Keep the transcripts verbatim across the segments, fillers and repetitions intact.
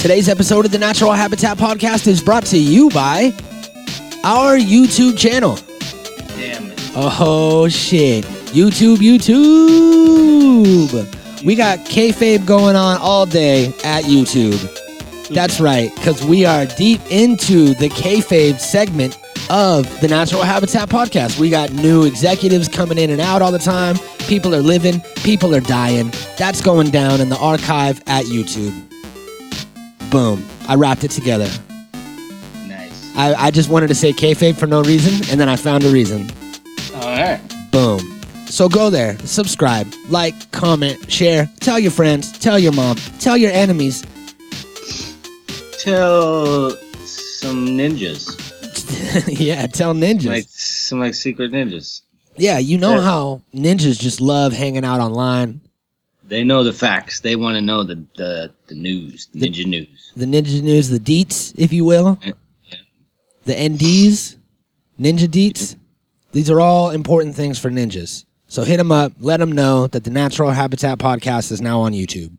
Today's episode of the Natural Habitat Podcast is brought to you by our YouTube channel. Damn it. Oh, shit. YouTube, YouTube. We got kayfabe going on all day at YouTube. That's right, because we are deep into the kayfabe segment of the Natural Habitat Podcast. We got new executives coming in and out all the time. People are living, people are dying. That's going down in the archive at YouTube. Boom. I wrapped it together. Nice. I, I just wanted to say kayfabe for no reason, and then I found a reason. All right. Boom. So go there, subscribe, like, comment, share, tell your friends, tell your mom, tell your enemies. Tell some ninjas. Yeah, tell ninjas. Like some like secret ninjas. Yeah, you know yeah. how ninjas just love hanging out online. They know the facts. They want to know the, the, the news, the, ninja news. The ninja news, the deets, if you will. Yeah. The N Ds, ninja deets. These are all important things for ninjas. So hit them up. Let them know that the Natural Habitat Podcast is now on YouTube.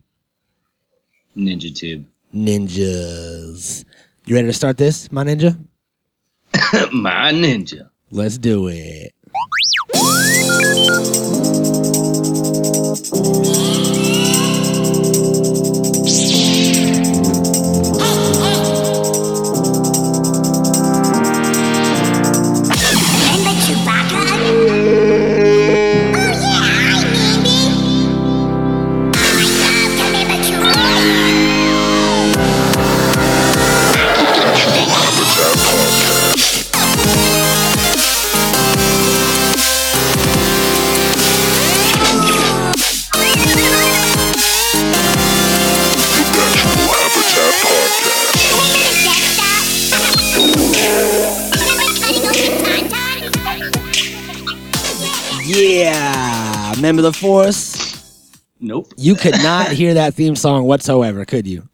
Ninja Tube. Ninjas. You ready to start this, my ninja? My ninja. Let's do it. Remember Chewbacca? Oh, yeah, hi, baby. Oh, my God, remember Chewbacca? Yeah, remember the Force? Nope. You could not hear that theme song whatsoever, could you?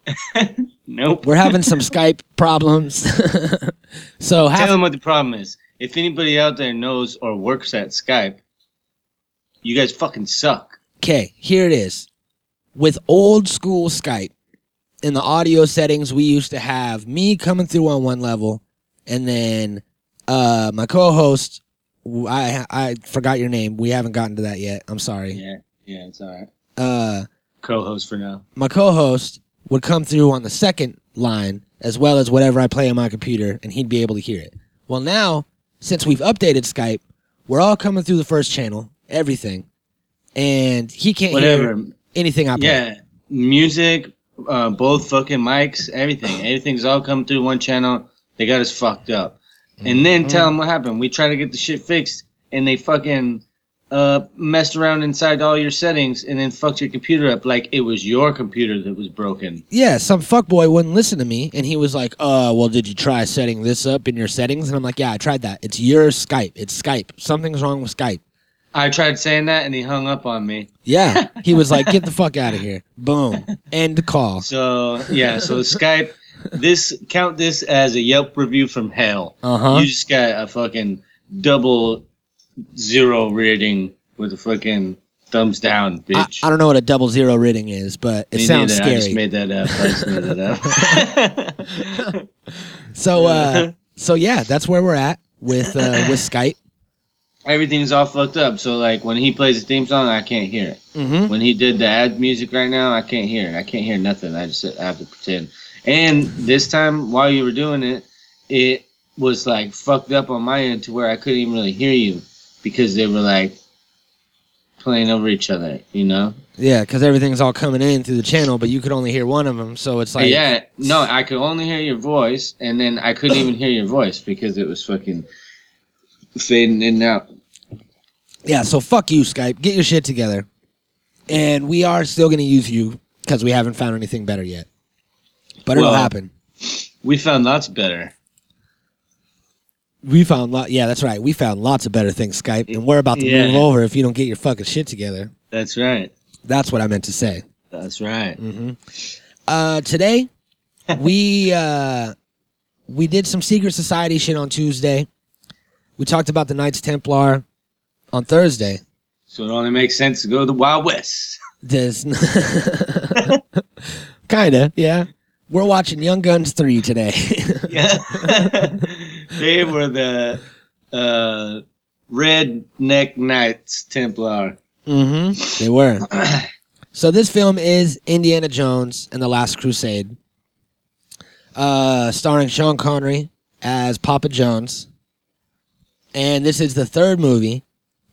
Nope. We're having some Skype problems. So have- tell them what the problem is. If anybody out there knows or works at Skype, you guys fucking suck. Okay, here it is. With old school Skype, in the audio settings, we used to have me coming through on one level, and then uh, my co-host. I I forgot your name. We haven't gotten to that yet. I'm sorry. Yeah, yeah, it's all right. Uh, co-host for now. My co-host would come through on the second line as well as whatever I play on my computer, and he'd be able to hear it. Well, now, since we've updated Skype, we're all coming through the first channel, everything, and he can't whatever. hear anything I play. Yeah, music, uh, both fucking mics, everything. Everything's all coming through one channel. They got us fucked up. And then mm-hmm. tell them what happened. We try to get the shit fixed, and they fucking uh, messed around inside all your settings and then fucked your computer up like it was your computer that was broken. Yeah, some fuckboy wouldn't listen to me, and he was like, oh, well, did you try setting this up in your settings? And I'm like, yeah, I tried that. It's your Skype. It's Skype. Something's wrong with Skype. I tried saying that, and he hung up on me. Yeah, he was like, get the fuck out of here. Boom. End call. So, yeah, so Skype... This count this as a Yelp review from hell. Uh-huh. You just got a fucking double zero rating with a fucking thumbs down, bitch. I, I don't know what a double zero rating is, but it Me sounds neither. Scary. I just made that up. I just made that up. so, uh, so yeah, that's where we're at with uh, with Skype. Everything's all fucked up. So, like, when he plays a theme song, I can't hear it. Mm-hmm. When he did the ad music right now, I can't hear it. I can't hear nothing. I just I have to pretend. And this time, while you were doing it, it was, like, fucked up on my end to where I couldn't even really hear you because they were, like, playing over each other, you know? Yeah, because everything's all coming in through the channel, but you could only hear one of them, so it's like... Yeah, no, I could only hear your voice, and then I couldn't even hear your voice because it was fucking fading in and out. Yeah, so fuck you, Skype. Get your shit together. And we are still going to use you because we haven't found anything better yet. But it'll well, happen. We found lots better. We found lot. Yeah, that's right. We found lots of better things, Skype. And we're about to yeah. move over if you don't get your fucking shit together. That's right. That's what I meant to say. That's right. Mm-hmm. Uh, today, we uh, we did some secret society shit on Tuesday. We talked about the Knights Templar on Thursday. So it only makes sense to go to the Wild West. Does kind of, yeah. We're watching Young Guns three today. Yeah. They were the uh, Redneck Knights Templar. Mm-hmm. They were. So this film is Indiana Jones and the Last Crusade, uh, starring Sean Connery as Papa Jones. And this is the third movie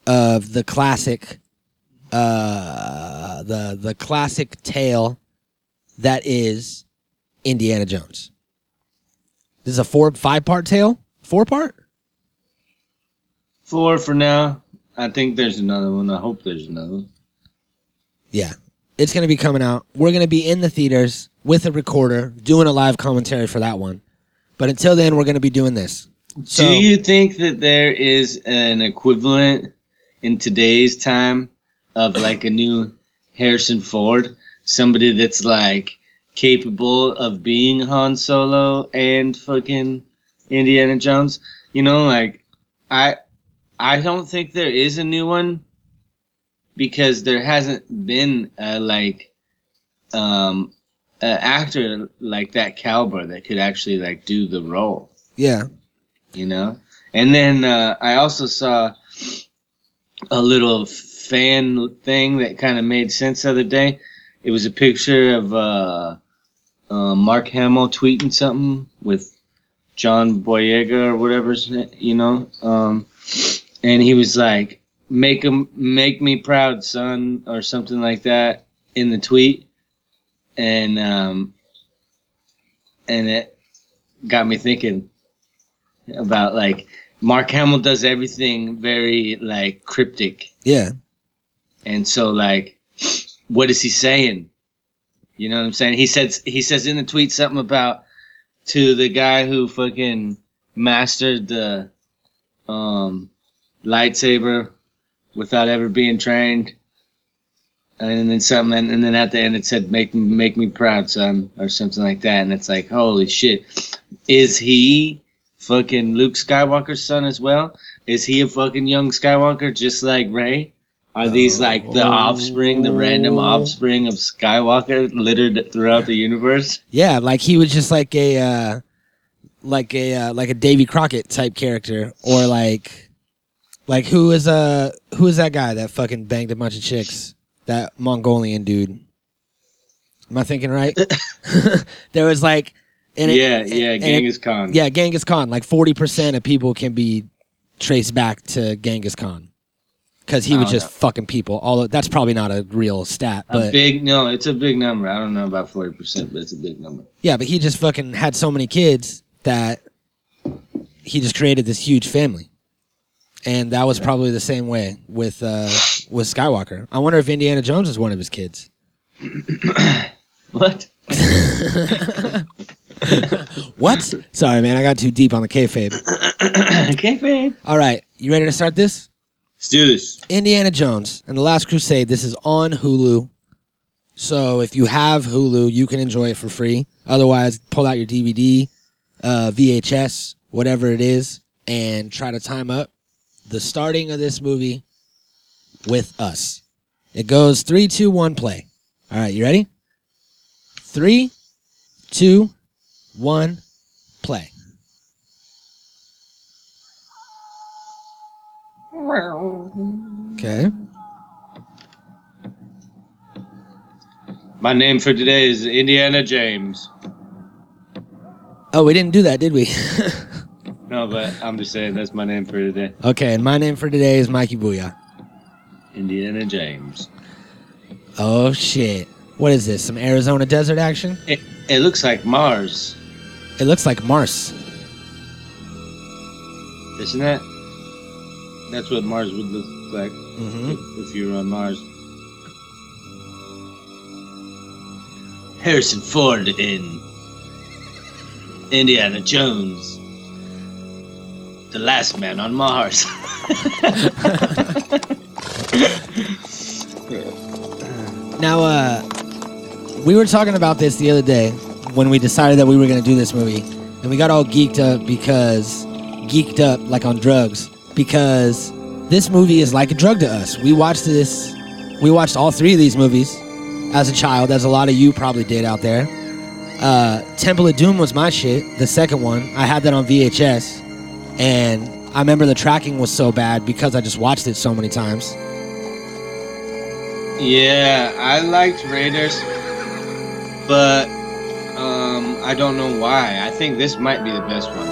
of the classic, uh, the the classic tale that is Indiana Jones. This is a four five part tale, four part, four for now. I think there's another one. I hope there's another one. Yeah, it's going to be coming out. We're going to be in the theaters with a recorder doing a live commentary for that one. But until then, we're going to be doing this. So, do you think that there is an equivalent in today's time of like a new Harrison Ford? Somebody that's like capable of being Han Solo and fucking Indiana Jones? You know, like I... I don't think there is a new one because there hasn't been a, like, um, an actor like that caliber that could actually, like, do the role. Yeah. You know? And then uh, I also saw a little fan thing that kind of made sense the other day. It was a picture of uh, uh, Mark Hamill tweeting something with John Boyega or whatever's, you know? Um, And he was like, make him, make me proud, son, or something like that in the tweet. And um, and it got me thinking about, like, Mark Hamill does everything very, like, cryptic. Yeah. And so, like, what is he saying? You know what I'm saying? He says, he says in the tweet something about to the guy who fucking mastered the um lightsaber without ever being trained, and then something, and then at the end it said make make me proud, son, or something like that. And it's like, holy shit, is he fucking Luke Skywalker's son as well? Is he a fucking young Skywalker just like Rey? Are these like the offspring, the random offspring of Skywalker littered throughout the universe? Yeah, like he was just like a uh like a uh, like a Davy Crockett type character, or like like who is uh who is that guy that fucking banged a bunch of chicks? That Mongolian dude. Am I thinking right? There was like and yeah it, yeah and, Genghis and, Khan. Yeah, Genghis Khan. Like forty percent of people can be traced back to Genghis Khan because he was just know. fucking people. Although that's probably not a real stat. But a big no, it's a big number. I don't know about forty percent, but it's a big number. Yeah, but he just fucking had so many kids that he just created this huge family. And that was probably the same way with uh, with Skywalker. I wonder if Indiana Jones was one of his kids. What? What? Sorry, man. I got too deep on the kayfabe. Kayfabe. All right. You ready to start this? Let's do this. Indiana Jones and the Last Crusade. This is on Hulu. So if you have Hulu, you can enjoy it for free. Otherwise, pull out your D V D. Uh, V H S, whatever it is, and try to time up the starting of this movie with us. It goes three, two, one, play. All right, you ready? Three, two, one, play. Okay. My name for today is Indiana James. Oh, we didn't do that, did we? No, but I'm just saying that's my name for today. Okay, and my name for today is Mikey Booyah. Indiana James. Oh, shit. What is this, some Arizona desert action? It, it looks like Mars. It looks like Mars. Isn't that? That's what Mars would look like mm-hmm. if, if you were on Mars. Harrison Ford in Indiana Jones, the last man on Mars. Now, uh, we were talking about this the other day when we decided that we were going to do this movie, and we got all geeked up because, geeked up like on drugs, because this movie is like a drug to us. We watched this, we watched all three of these movies as a child, as a lot of you probably did out there. Uh, Temple of Doom was my shit, the second one. I had that on V H S, and I remember the tracking was so bad because I just watched it so many times. Yeah, I liked Raiders, but um, I don't know why. I think this might be the best one.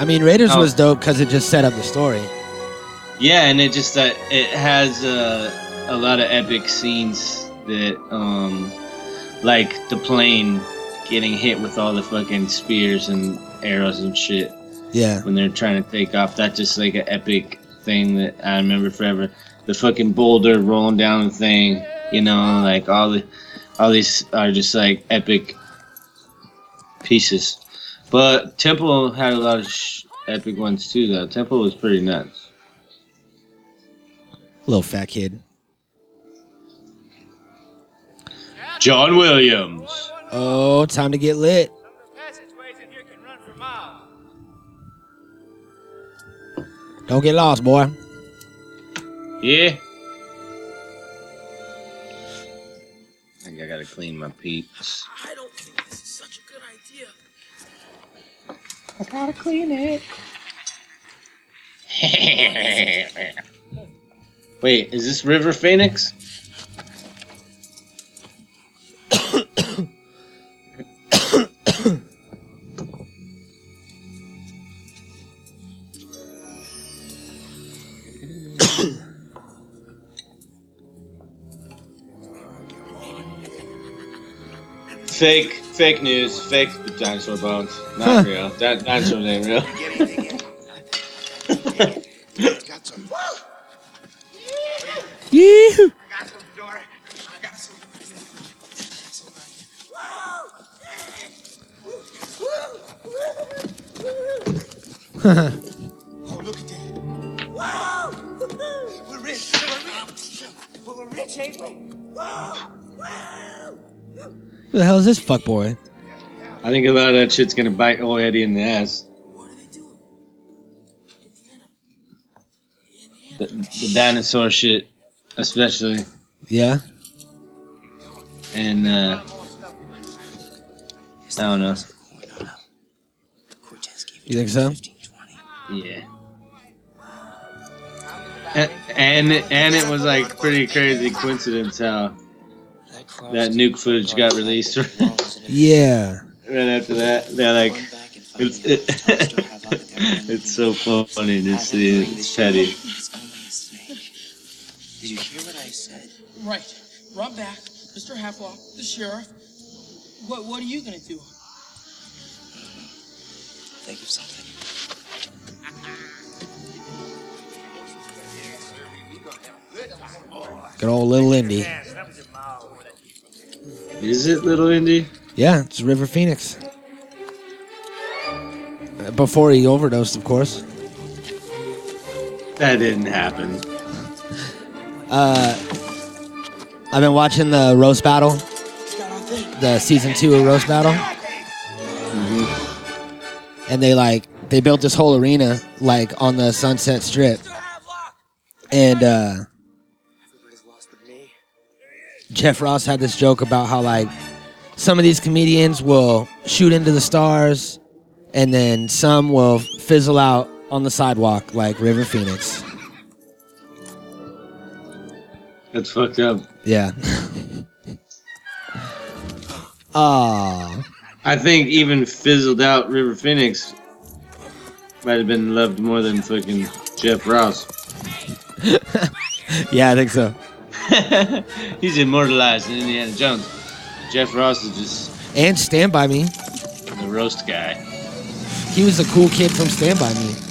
I mean, Raiders oh. was dope because it just set up the story. Yeah, and it just uh, it has uh, a lot of epic scenes that, um, like the plane getting hit with all the fucking spears and arrows and shit. Yeah. When they're trying to take off, that's just like an epic thing that I remember forever. The fucking boulder rolling down the thing, you know, like all the, all these are just like epic pieces. But Temple had a lot of sh- epic ones too, though. Temple was pretty nuts. Little fat kid. John Williams. Oh, time to get lit. Don't get lost, boy. Yeah. I think I gotta clean my peeps. I don't think this is such a good idea. I gotta clean it. Wait, is this River Phoenix? Fake, fake news, fake dinosaur bones. Not huh. real. That dinosaur ain't real. Yee-hoo. I got some door. I got some. Oh, look at that. Wow. We're rich. But we're rich, ain't we? Wow. Wow. Who the hell is this fuckboy? I think a lot of that shit's gonna bite old Eddie in the ass. What are they doing? The, the dinosaur shit, especially. Yeah. And, uh. I don't know. You think so? Yeah. And, and, and it was like pretty crazy coincidence how that nuke footage got released. Yeah. Right after that, they're like, it's, it, it's so funny to see. It's petty. Did you hear what I said? Right. Run back, Mister Halflock, the sheriff. What What are you gonna do? Think of something. Good old little Indy. Is it Little Indy? Yeah, it's River Phoenix. Before he overdosed, of course. That didn't happen. Uh, I've been watching the Roast Battle, the season two of Roast Battle, mm-hmm. and they like they built this whole arena like on the Sunset Strip, and. Uh, Jeff Ross had this joke about how, like, some of these comedians will shoot into the stars and then some will fizzle out on the sidewalk like River Phoenix. That's fucked up. Yeah. Aww. I think even fizzled out River Phoenix might have been loved more than fucking Jeff Ross. Yeah, I think so. He's immortalized in Indiana Jones. Jeff Ross is just... And Stand By Me. The roast guy. He was the cool kid from Stand By Me.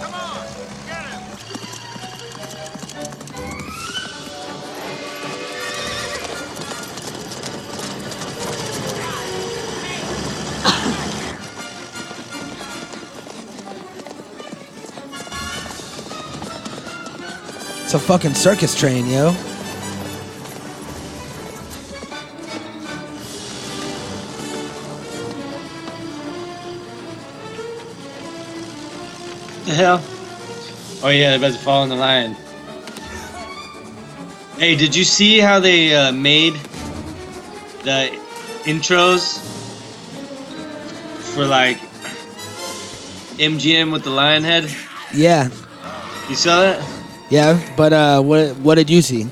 Come on, get him. It's a fucking circus train, yo. What the hell? Oh yeah, they're about to fall in the line. Hey, did you see how they uh, made the intros for like M G M with the lion head? Yeah. You saw that? Yeah, but uh, what what did you see?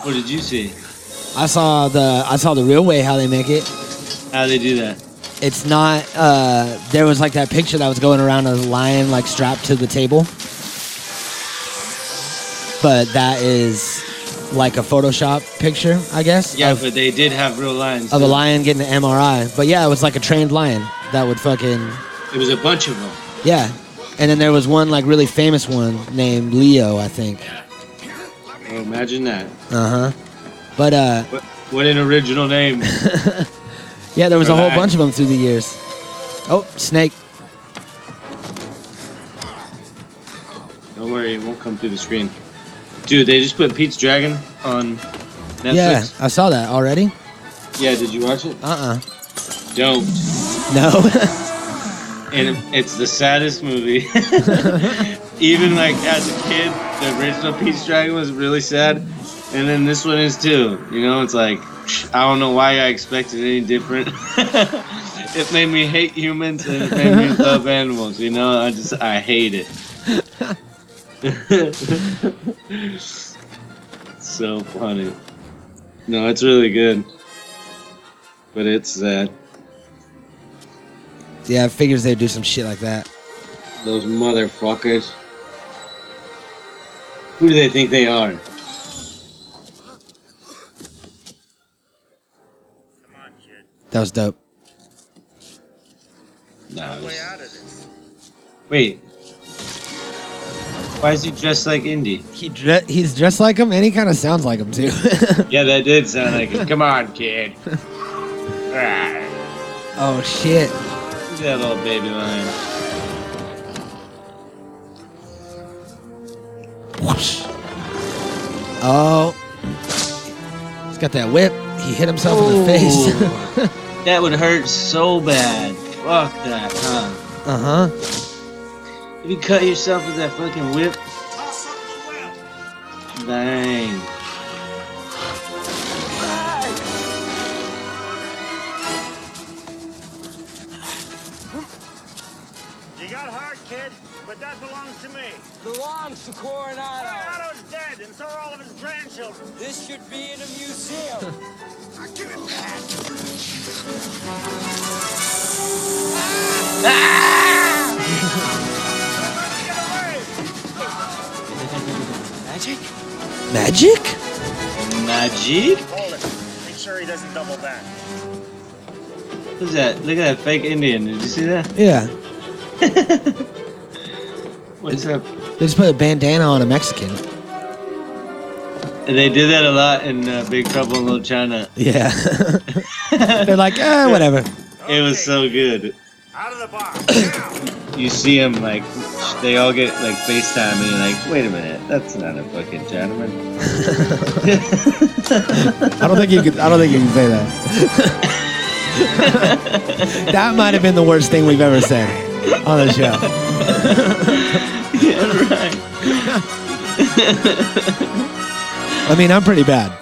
What did you see? I saw the I saw the real way how they make it. How they do that? It's not. Uh, there was like that picture that was going around of a lion like strapped to the table, but that is like a Photoshop picture, I guess. Yeah, of, but they did have real lions. Of though. A lion getting an M R I, but yeah, it was like a trained lion that would fucking. It was a bunch of them. Yeah, and then there was one like really famous one named Leo, I think. Oh, imagine that. Uh huh. But uh, what, what an original name. Yeah, there was All a whole right. bunch of them through the years. Oh, snake. Don't worry, it won't come through the screen. Dude, they just put Pete's Dragon on Netflix. Yeah, I saw that already. Yeah, did you watch it? Uh-uh. Don't. No. And it's the saddest movie. Even like as a kid, the original Pete's Dragon was really sad. And then this one is too. You know, it's like, I don't know why I expected any different. It made me hate humans and it made me love animals. You know, I just, I hate it. So funny. No, it's really good. But it's sad. Yeah, it figures they'd do some shit like that. Those motherfuckers. Who do they think they are? That was dope. Nah, was... Wait. Why is he dressed like Indy? He dre- he's dressed like him and he kind of sounds like him too. Yeah, that did sound like him. Come on, kid. Oh, shit. Look at that little baby lion. Whoosh. Oh. He's got that whip. He hit himself oh. in the face. That would hurt so bad. Fuck that, huh? Uh-huh. If you cut yourself with that fucking whip. Dang. You got heart, kid, but that belongs to me. Belongs to Coronado. Coronado's dead, and so are all of his grandchildren. This should be in a museum. I give it back. Ah! Magic? Magic? Magic? Hold it. Make sure he doesn't double back. Who's that? Look at that fake Indian. Did you see that? Yeah. What's up? They just put a bandana on a Mexican. And they did that a lot in uh, Big Trouble in Little China. Yeah. They're like, eh, whatever. Okay. It was so good. Out of the box. You see them like, they all get like FaceTime and you're like, wait a minute, that's not a fucking gentleman. I don't think you could. I don't think you can say that. That might have been the worst thing we've ever said on the show. Yeah, right. I mean, I'm pretty bad.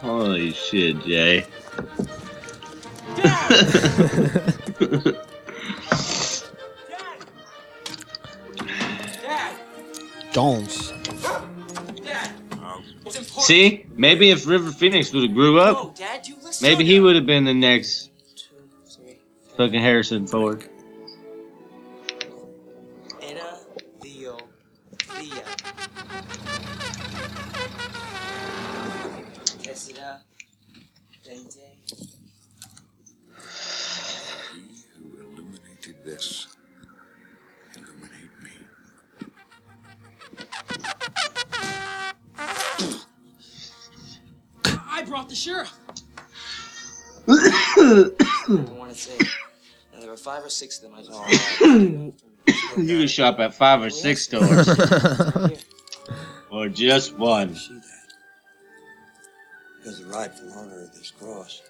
Holy shit, Jay. Dad! Dad! Jones. Dad. See? Maybe if River Phoenix would have grew up, oh, Dad, you listen maybe he would have been the next fucking Harrison Ford. This illuminate me. I brought the sheriff. I want to say there were five or six of them. I just you can shop at five or six stores, or just one. See that? Because the rightful owner of this cross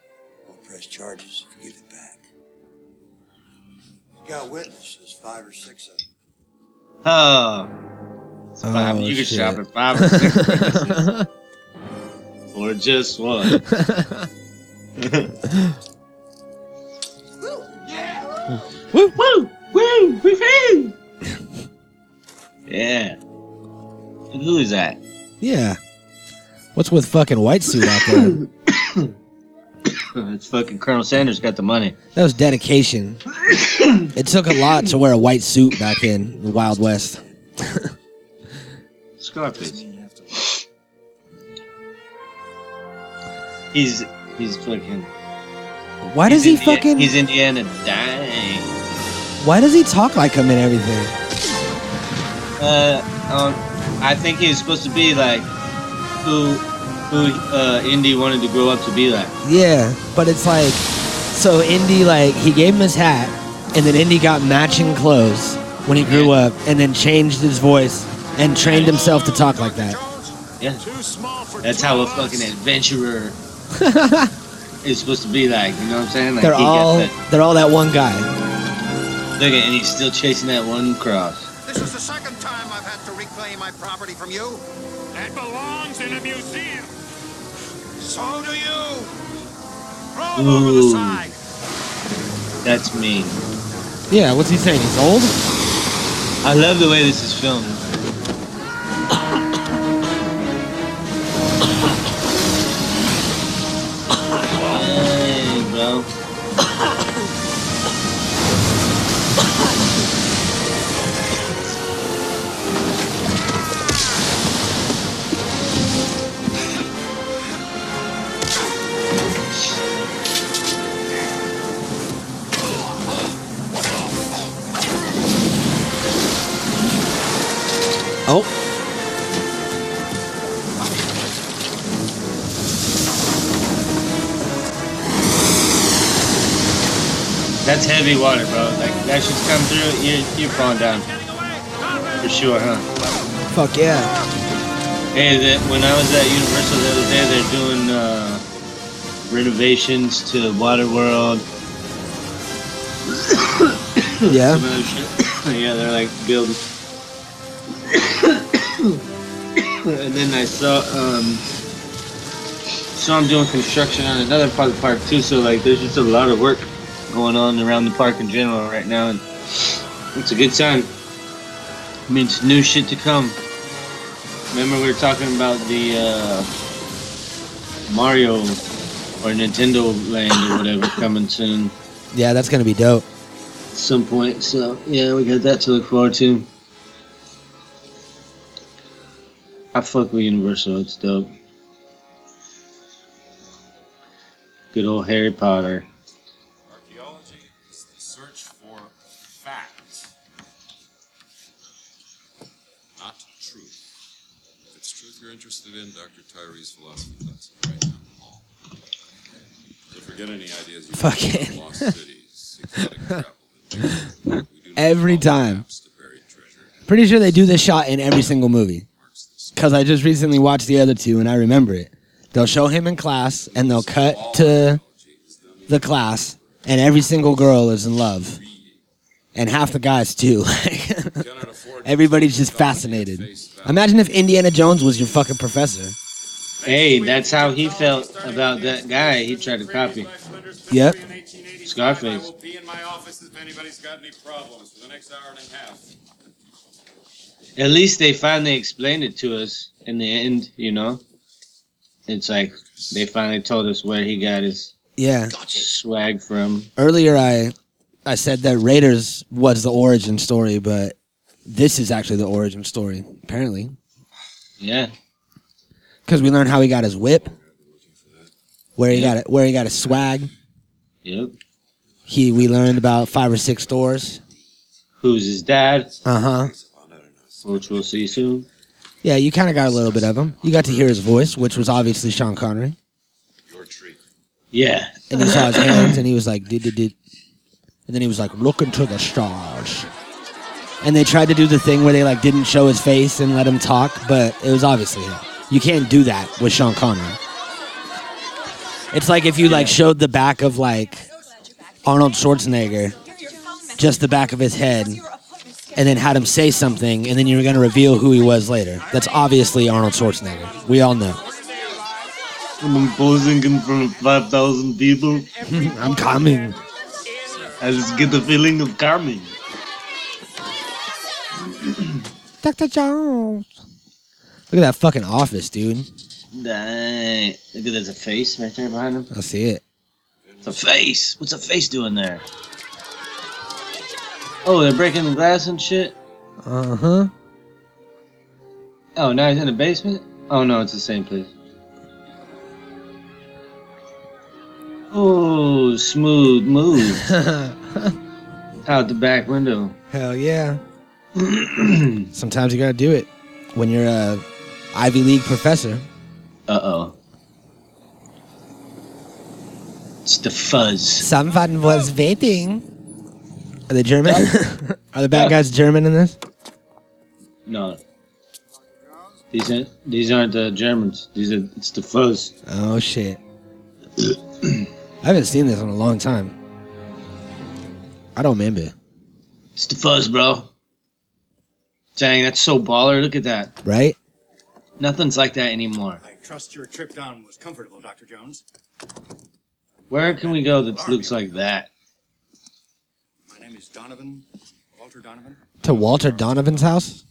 will press charges and give it back. Got witnesses, five or six of them. Oh, five, oh you can shit. Shop at five or six. or just one. Woo, woo, woo, woo, woo. Yeah. And who is that? Yeah. What's with fucking white suit out there? It's fucking Colonel Sanders got the money. That was dedication. It took a lot to wear a white suit back in the Wild West. Scarface. He's he's fucking. Why does he Indiana, fucking? He's Indiana dying. Why does he talk like him and everything? Uh, um, I think he's supposed to be like who who uh, Indy wanted to grow up to be like. Yeah, but it's like so Indy like he gave him his hat, and then Indy got matching clothes when he grew yeah. up, and then changed his voice and trained himself to talk like that. Yeah, that's how a fucking adventurer. It's supposed to be like, you know what I'm saying? Like they're he all got that. They're all that one guy. Look at, and he's still chasing that one cross. This is the second time I've had to reclaim my property from you. That belongs in a museum. So do you. Roll Ooh. Over the side. That's mean. Yeah, what's he saying? He's old? I love the way this is filmed. That's heavy water, bro. Like, that shit's come through, you're, you're falling down. For sure, huh? Fuck yeah. Hey, the, when I was at Universal the other day, they're doing uh, renovations to Waterworld. Yeah. Some other shit. Yeah, they're like building. And then I saw, um, so I'm doing construction on another part of the park too, so like, there's just a lot of work going on around the park in general right now, and it's a good sign. It means new shit to come. Remember we were talking about the uh, Mario or Nintendo Land or whatever coming soon. Yeah, that's gonna be dope. At some point, so yeah, we got that to look forward to. I fuck with Universal, it's dope. Good old Harry Potter. Interested in Doctor Tyree's philosophy lesson right now. Don't forget any ideas you fuck it. Lost cities, travel, every time. Pretty sure they do this shot in every single movie. Because I just recently watched the other two and I remember it. They'll show him in class and they'll cut to the class and every single girl is in love. And half the guys too. Everybody's just fascinated. Imagine if Indiana Jones was your fucking professor. Hey, that's how he felt about that guy he tried to copy. Yep. Scarface. Will be in my office if anybody's got any problems for the next hour and a half. At least they finally explained it to us in the end, you know? It's like they finally told us where he got his yeah. swag from. Earlier I I said that Raiders was the origin story, but this is actually the origin story, apparently. Yeah. Because we learned how he got his whip, where he yep. got it, where he got his swag. Yep. He we learned about five or six stores. Who's his dad? Uh huh. Which we'll see soon. Yeah, you kind of got a little bit of him. You got to hear his voice, which was obviously Sean Connery. Your treat. Yeah. And he saw his hands, and he was like, did did did, and then he was like, look into the stars. And they tried to do the thing where they like didn't show his face and let him talk, but it was obviously him. You can't do that with Sean Connery. It's like if you like showed the back of like Arnold Schwarzenegger, just the back of his head, and then had him say something, and then you were going to reveal who he was later. That's obviously Arnold Schwarzenegger. We all know. from imposing in front of five thousand people. I'm coming. I just get the feeling of coming. Doctor Jones. Look at that fucking office, dude. Dang. Look at there's a face right there behind him. I see it. It's a face. What's a face doing there? Oh, they're breaking the glass and shit? Uh-huh. Oh, now he's in the basement? Oh, no, it's the same place. Oh, smooth move. Out the back window. Hell yeah. Sometimes you gotta do it when you're a Ivy League professor. Uh-oh. It's the fuzz. Someone was waiting. Are they German? Are the bad guys German in this? No. These aren't, these aren't the Germans. These are, it's the fuzz. Oh, shit. I haven't seen this in a long time. I don't remember. It's the fuzz, bro. Dang, that's so baller. Look at that. Right? Nothing's like that anymore. I trust your trip down was comfortable, Doctor Jones. Where can we go that looks like that? My name is Donovan. Walter Donovan. To Walter Donovan's house?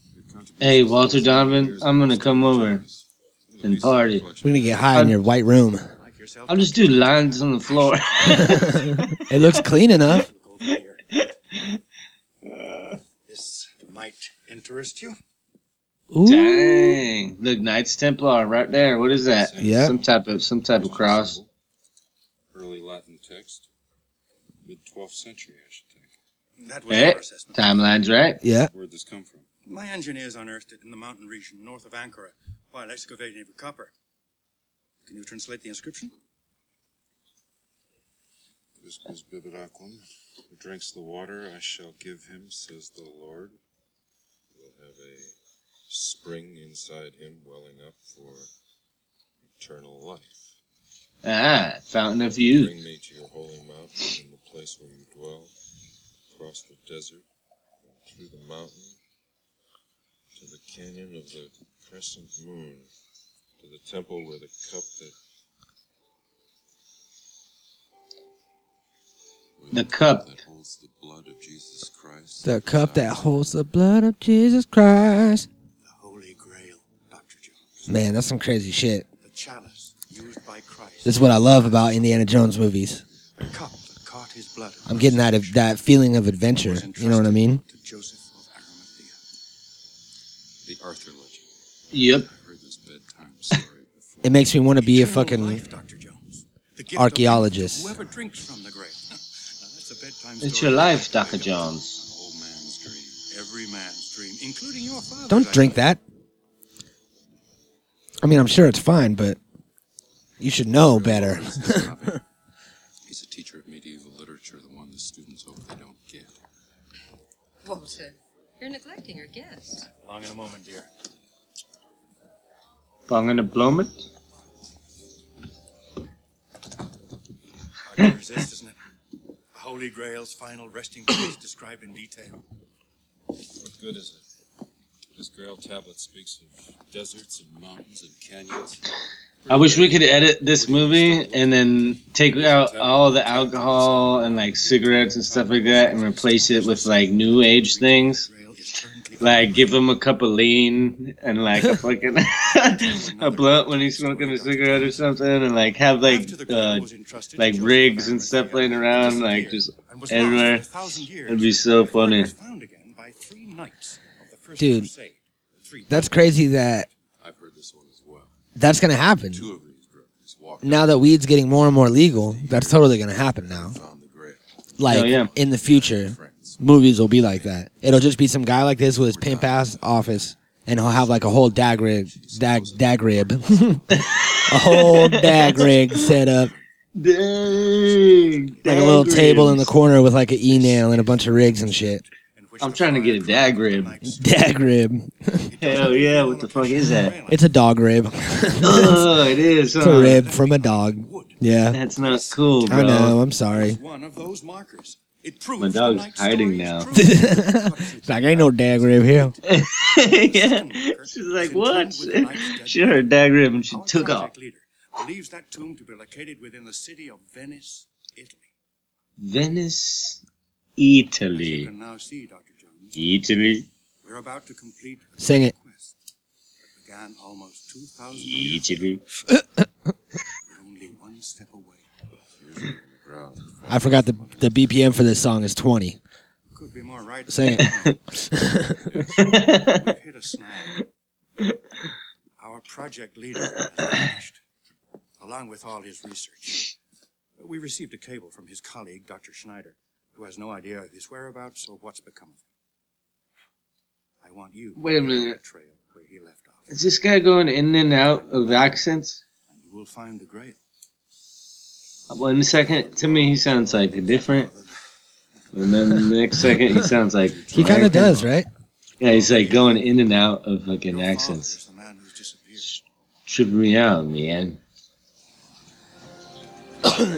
Hey, Walter Donovan, I'm going to come over and party. We're going to get high I'm, in your white room. I'll just do lines on the floor. It looks clean enough. Uh, this might interest you. Ooh. Dang. Look, Knights Templar right there. What is that? Yeah. Some type of some type of cross. Early Latin text. mid twelfth century, I should think. That was hey, our assessment. Timeline's right. Yeah. Where'd this come from? My engineers unearthed it in the mountain region north of Ankara while excavating for copper. Can you translate the inscription? This is Bibit Aquam. Who drinks the water I shall give him, says the Lord. We'll have a spring inside him welling up for eternal life. Ah, fountain of youth. Bring me to your holy mountain and the place where you dwell, across the desert, through the mountain, to the canyon of the crescent moon, to the temple where the cup that... The cup that holds the blood of Jesus Christ. The cup that holds the blood of Jesus Christ. The Holy Grail, Doctor Jones. Man, that's some crazy shit. The chalice used by Christ. This is what I love about Indiana Jones movies. The cup that caught his blood. I'm getting that of, that feeling of adventure. You know what I mean? To Joseph of Arimathea. The Arthur legend. Yep. I heard this bedtime story before. It makes me want to be a fucking life, Doctor Jones. Archaeologist. Whoever drinks from the grail. It's your life, Doctor Jones. Old man's dream. Every man's dream, including your father. Don't drink that. I mean, I'm sure it's fine, but you should know better. He's a teacher of medieval literature, the one the students hope they don't get. Walter, you're neglecting your guest. Long in a moment, dear. Long in a moment? I can resist, isn't it? Holy Grail's final resting place described in detail. What good is it? This Grail tablet speaks of deserts and mountains and canyons. I wish we could edit this movie and then take out all the alcohol and like cigarettes and stuff like that and replace it with like new age things. Like give him a cup of lean and like a fucking a blunt when he's smoking a cigarette or something, and like have like uh, like rigs and stuff laying around like just everywhere. It'd be so funny. Dude, that's crazy that that's gonna happen. Now that weed's getting more and more legal, that's totally gonna happen now. Like oh, yeah. In the future. Movies will be like that. It'll just be some guy like this with his pimp ass office, and he'll have like a whole dag rig, dag dag rib, a whole dag rig set up, dang, like dag a little ribs. Table in the corner with like an e nail and a bunch of rigs and shit. I'm trying to get a dag rib. Dag rib. Hell yeah! What the fuck is that? It's a dog rib. Oh, it is. Huh? It's a rib from a dog. Yeah. That's not cool, bro. I know. I'm sorry. One of those markers. My dog's hiding now. It's like, ain't no dag rib here. Yeah. She's like, what? She heard dag rib and she took off. believes that tomb to be located within the city of Venice, Italy. Venice, Italy. As you can now see, Doctor Jones, Italy. We're about to complete a Sing it. Quest that began almost two thousand years ago. We're only one step away. I forgot the the B P M for this song is twenty. Could be more right. Sing it. We've hit a snag. Our project leader has vanished, along with all his research. We received a cable from his colleague, Doctor Schneider, who has no idea of his whereabouts or what's become of him. I want you Wait a to minute. The trail where he left off. Is this guy going in and out of accents? And you will find the grail. One second, to me, he sounds like a different. And then the next second, he sounds like he kind of does, right? Yeah, he's like going in and out of fucking like accents. The man who's disappeared. Tripping me out, man.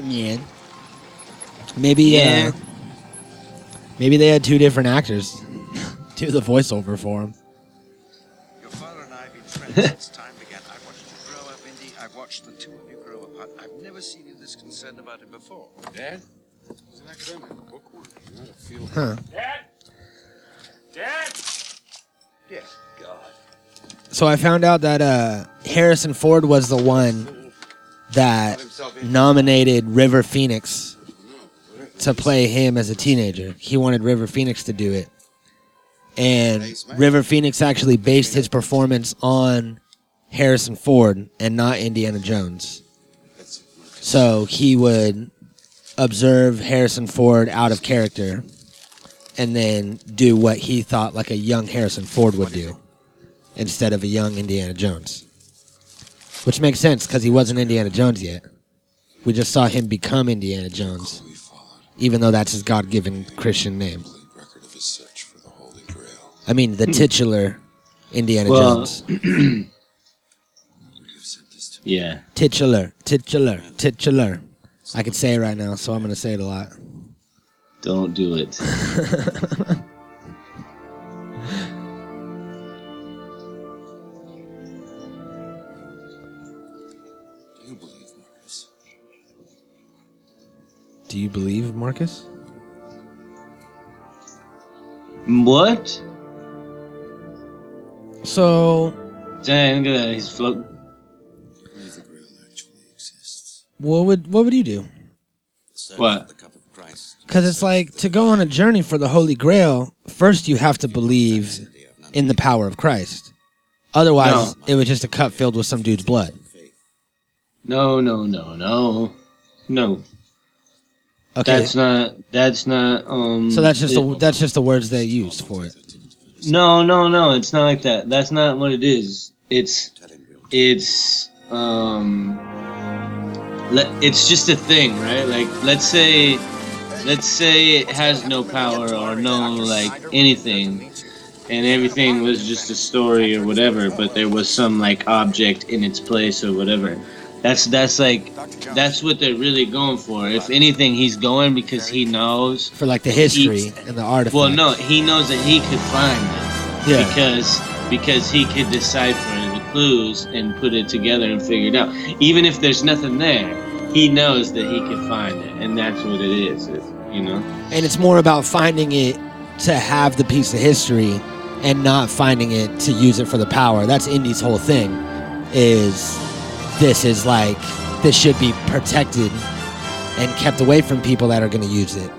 Man, maybe yeah. uh, maybe they had two different actors do the voiceover for him. Your father and I have been friends since time began. I've watched you grow up, Indy. I've watched the two of you grow apart. I've never seen you this concerned about it before. Dad. He's an academic, bookworm. You ought to feel huh. Dad? Dad? Dear God. So I found out that uh, Harrison Ford was the one that nominated River Phoenix to play him as a teenager. He wanted River Phoenix to do it. And River Phoenix actually based his performance on Harrison Ford and not Indiana Jones. So he would observe Harrison Ford out of character and then do what he thought like a young Harrison Ford would do instead of a young Indiana Jones, which makes sense because he wasn't Indiana Jones yet. We just saw him become Indiana Jones, even though that's his God-given Christian name. I mean the titular Indiana well, Jones. Yeah. Titular, titular, titular. I could say it right now, so I'm going to say it a lot. Don't do it. Do you believe, Marcus? Do you believe, Marcus? What? So... Dang, look at that. He's floating. What would what would you do? What? Because it's like, to go on a journey for the Holy Grail, first you have to believe in the power of Christ. Otherwise, no. It was just a cup filled with some dude's blood. No, no, no, no. No. Okay. That's not, that's not, um... So that's just, it, the, that's just the words they used for it. No, no, no, it's not like that. That's not what it is. It's, it's, um... It's just a thing, right? Like, let's say, let's say it has no power or no, like, anything, and everything was just a story or whatever, but there was some, like, object in its place or whatever. That's, that's like, that's what they're really going for. If anything, he's going because he knows. For, like, the history he, and the artifacts. Well, no, he knows that he could find it. Yeah. Because, because he could decipher the clues and put it together and figure it out. Even if there's nothing there. He knows that he can find it, and that's what it is, you know? And it's more about finding it to have the piece of history and not finding it to use it for the power. That's Indy's whole thing, is this is like, this should be protected and kept away from people that are going to use it.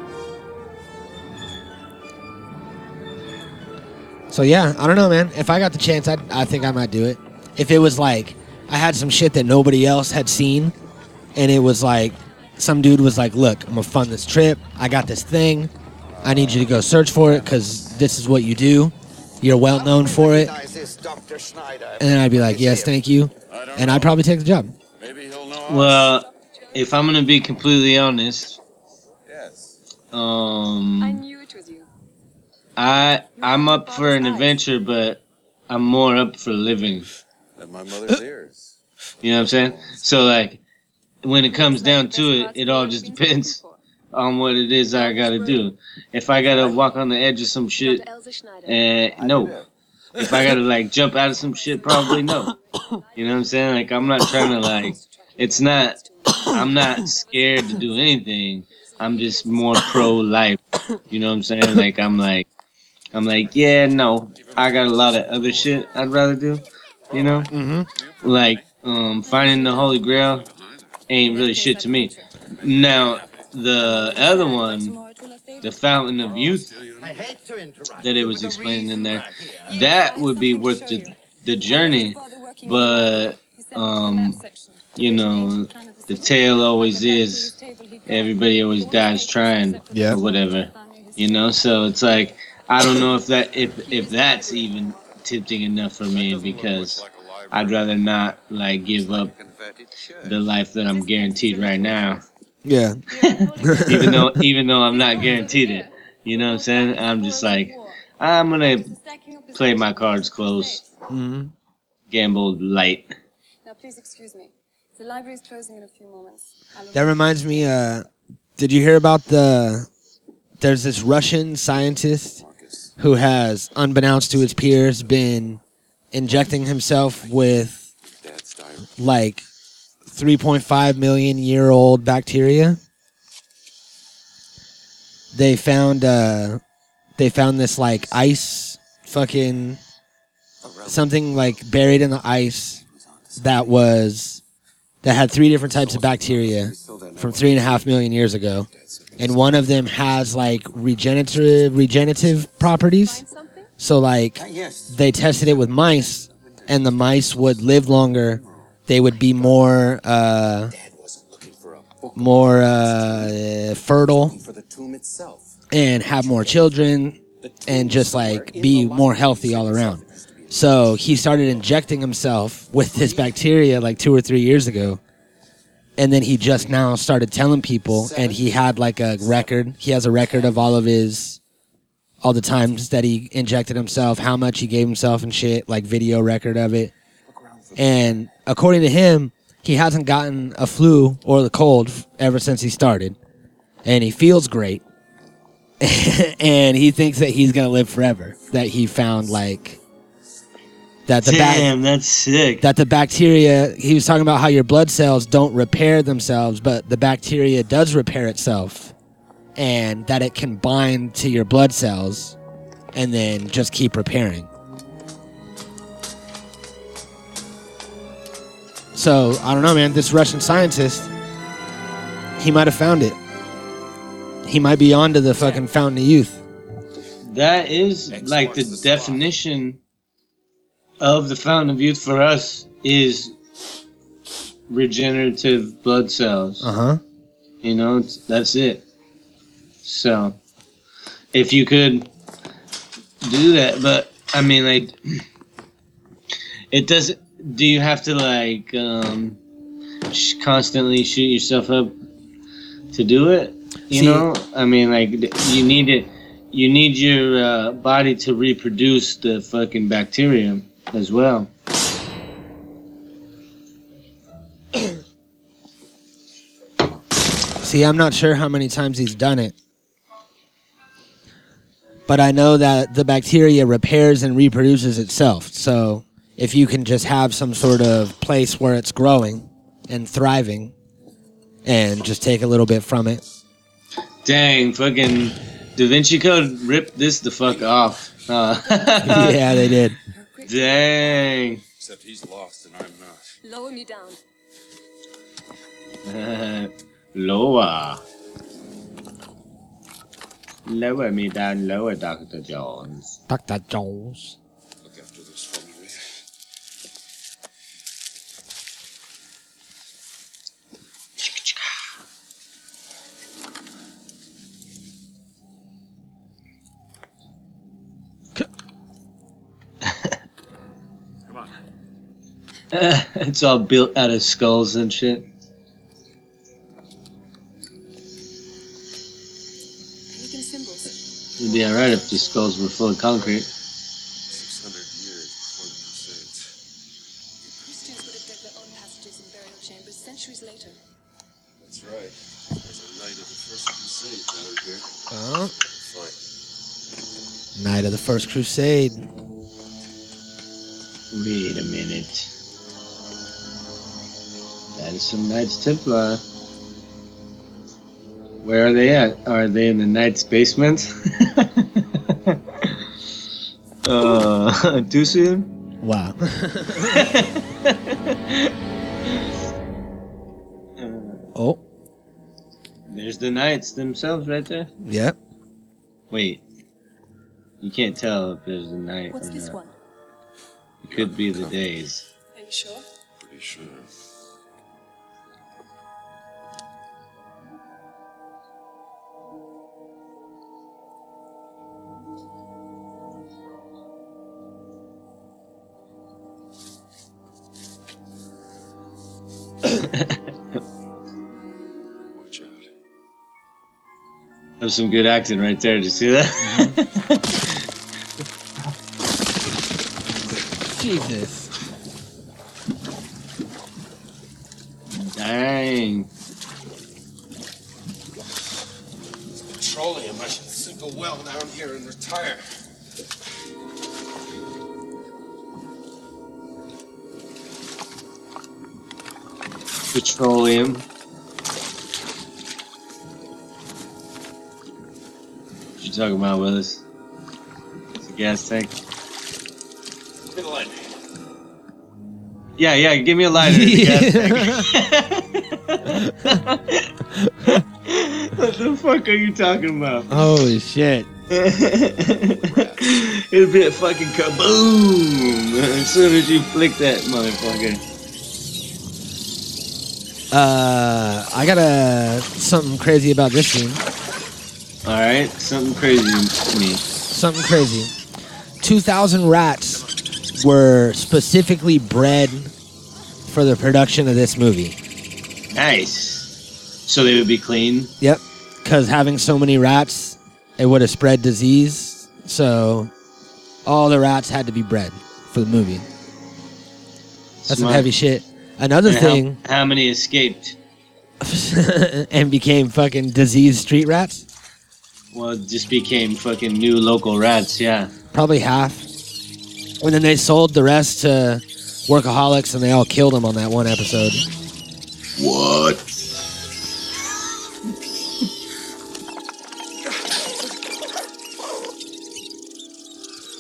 So, yeah, I don't know, man. If I got the chance, I'd, I think I might do it. If it was like, I had some shit that nobody else had seen, and it was like, some dude was like, look, I'm going to fund this trip. I got this thing. I need you to go search for it because this is what you do. You're well known for it. And then I'd be like, yes, thank you. And I'd probably take the job. Well, if I'm going to be completely honest, um, I knew it was you. I, I'm up for an adventure, but I'm more up for living. At my mother's ears. You know what I'm saying? So, like, when it comes down to it, it all just depends on what it is I gotta do. If I gotta walk on the edge of some shit, uh, no. If I gotta, like, jump out of some shit, probably no. You know what I'm saying? Like, I'm not trying to, like, It's not, I'm not scared to do anything. I'm just more pro-life. You know what I'm saying? Like, I'm like, I'm like, yeah, no, I got a lot of other shit I'd rather do, you know? Mm-hmm. Like, um, finding the Holy Grail ain't really shit to me. Now, the other one, the Fountain of Youth, that it was explained in there, that would be worth the, the journey, but, um... you know, the tale always is, everybody always dies trying, yeah, or whatever, you know. So it's like, I don't know if that if if that's even tempting enough for me, because I'd rather not like give up the life that I'm guaranteed right now. Yeah. even though even though I'm not guaranteed it, you know what I'm saying? I'm just like, I'm gonna play my cards close, mm-hmm. gamble light. Now please excuse me. The library is closing in a few moments. That reminds me, uh, did you hear about the... There's this Russian scientist who has, unbeknownst to his peers, been injecting himself with, like, three point five million year old bacteria. They found, uh, they found this, like, ice fucking... something, like, buried in the ice that was... that had three different types of bacteria from three and a half million years ago. And one of them has, like, regenerative regenerative properties. So, like, they tested it with mice, and the mice would live longer. They would be more, uh, more uh, fertile and have more children and just, like, be more healthy all around. So he started injecting himself with this bacteria like two or three years ago. And then he just now started telling people, and he had like a record. He has a record of all of his, all the times that he injected himself, how much he gave himself and shit, like video record of it. And according to him, he hasn't gotten a flu or the cold ever since he started. And he feels great. And he thinks that he's going to live forever, that he found like... That the Damn, ba- that's sick. That the bacteria, he was talking about how your blood cells don't repair themselves, but the bacteria does repair itself, and that it can bind to your blood cells and then just keep repairing. So, I don't know, man. This Russian scientist, he might have found it. He might be onto the fucking Fountain of Youth. That is like the definition of the Fountain of Youth for us is regenerative blood cells. Uh-huh. You know, it's, that's it. So, if you could do that, but, I mean, like, it doesn't, do you have to, like, um, sh- constantly shoot yourself up to do it? You See, know? I mean, like, you need it, you need your uh, body to reproduce the fucking bacteria as well. See, I'm not sure how many times he's done it, but I know that the bacteria repairs and reproduces itself. So if you can just have some sort of place where it's growing and thriving and just take a little bit from it. Dang, fucking Da Vinci Code ripped this the fuck off. Uh. Yeah, they did. Dang. Except he's lost and I'm not. Lower me down. Uh, lower. Lower me down, lower, Doctor Jones. Doctor Jones. Look after this for me. It's all built out of skulls and shit. It'd be alright if the skulls were full of concrete. six hundred years before the Crusades. The Christians would have dug their own passages in burial chambers centuries later. That's right. There's a night of the First Crusade down here. Huh? Fine. Night of the First Crusade. Wait a minute. Edison Knights Templar. Where are they at? Are they in the Knights' basement? uh, too soon? Wow. Oh. There's the Knights themselves right there. Yep. Wait. You can't tell if there's a night What's or this not. One? It could be the days. Are you sure? Pretty sure. That was some good acting right there. Did you see that? Jesus. Dang. Petroleum. I should sink a well down here and retire. Petroleum. Talking about with us? It's a gas tank. Give me the lighter. Yeah, yeah, give me a lighter. Gas tank. What the fuck are you talking about? Holy shit. It'll be a fucking kaboom as soon as you flick that motherfucker. Uh, I got a, something crazy about this scene. All right, something crazy to me. Something crazy. two thousand rats were specifically bred for the production of this movie. Nice. So they would be clean? Yep, because having so many rats, it would have spread disease. So all the rats had to be bred for the movie. That's Smart. Some heavy shit. Another and thing... How, how many escaped? And became fucking diseased street rats? Well, it just became fucking new local rats, yeah. Probably half. And then they sold the rest to workaholics, and they all killed them on that one episode. What?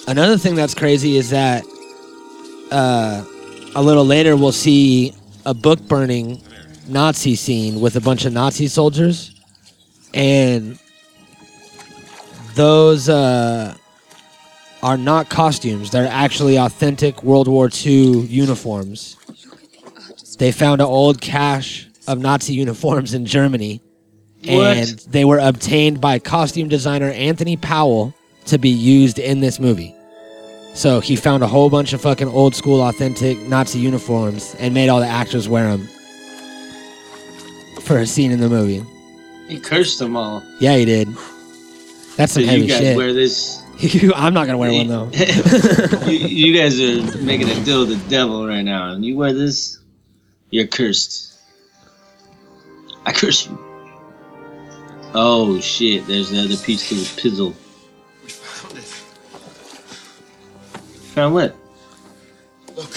Another thing that's crazy is that uh, a little later we'll see a book-burning Nazi scene with a bunch of Nazi soldiers, and... Those uh, are not costumes. They're actually authentic World War Two uniforms. They found an old cache of Nazi uniforms in Germany. What? And they were obtained by costume designer Anthony Powell to be used in this movie. So he found a whole bunch of fucking old school authentic Nazi uniforms and made all the actors wear them for a scene in the movie. He cursed them all. Yeah, he did. That's some so heavy shit. You guys shit. Wear this. I'm not going to wear one, though. you, you guys are making a deal with the devil right now. And you wear this, you're cursed. I curse you. Oh, shit. There's the other piece of the puzzle. We found it. Found what? Look.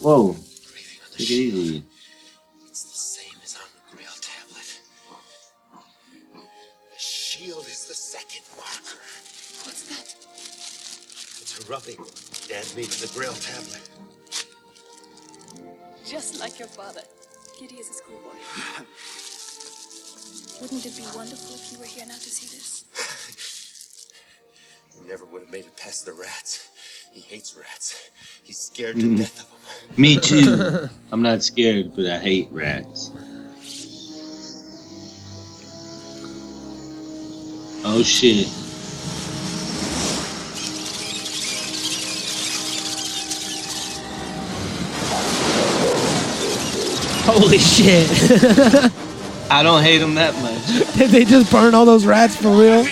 Whoa. Take it easily. Roughly dead meat to the grill tablet. Just like your father. Kitty is a schoolboy. Wouldn't it be wonderful if you were here now to see this? He never would have made it past the rats. He hates rats. He's scared to mm. death of them. Me too. I'm not scared, but I hate rats. Oh shit. Holy shit. I don't hate them that much. Did they just burn all those rats for real?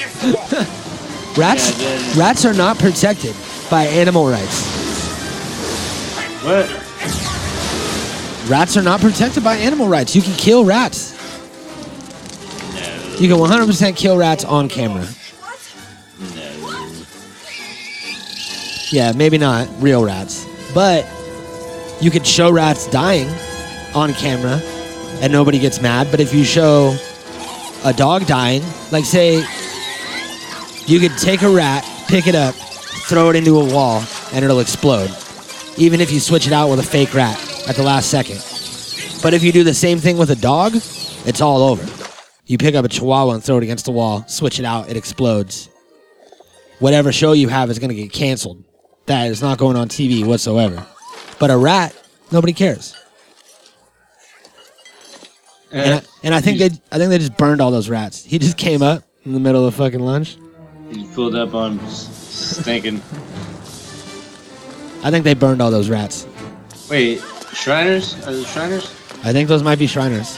Rats yeah, rats are not protected by animal rights. What? Rats are not protected by animal rights. You can kill rats. No. You can one hundred percent kill rats on camera. No. Yeah, maybe not real rats. But you could show rats dying on camera and nobody gets mad. But if you show a dog dying, like say you could take a rat, pick it up, throw it into a wall, and it'll explode. Even if you switch it out with a fake rat at the last second. But if you do the same thing with a dog, it's all over. You pick up a chihuahua and throw it against the wall, switch it out, it explodes. Whatever show you have is going to get canceled. That is not going on T V whatsoever. But a rat, nobody cares. Uh, and, I, and I think they, I think they just burned all those rats. He just came up in the middle of fucking lunch. He pulled up on stinking. I think they burned all those rats. Wait, Shriners? Are those Shriners? I think those might be Shriners.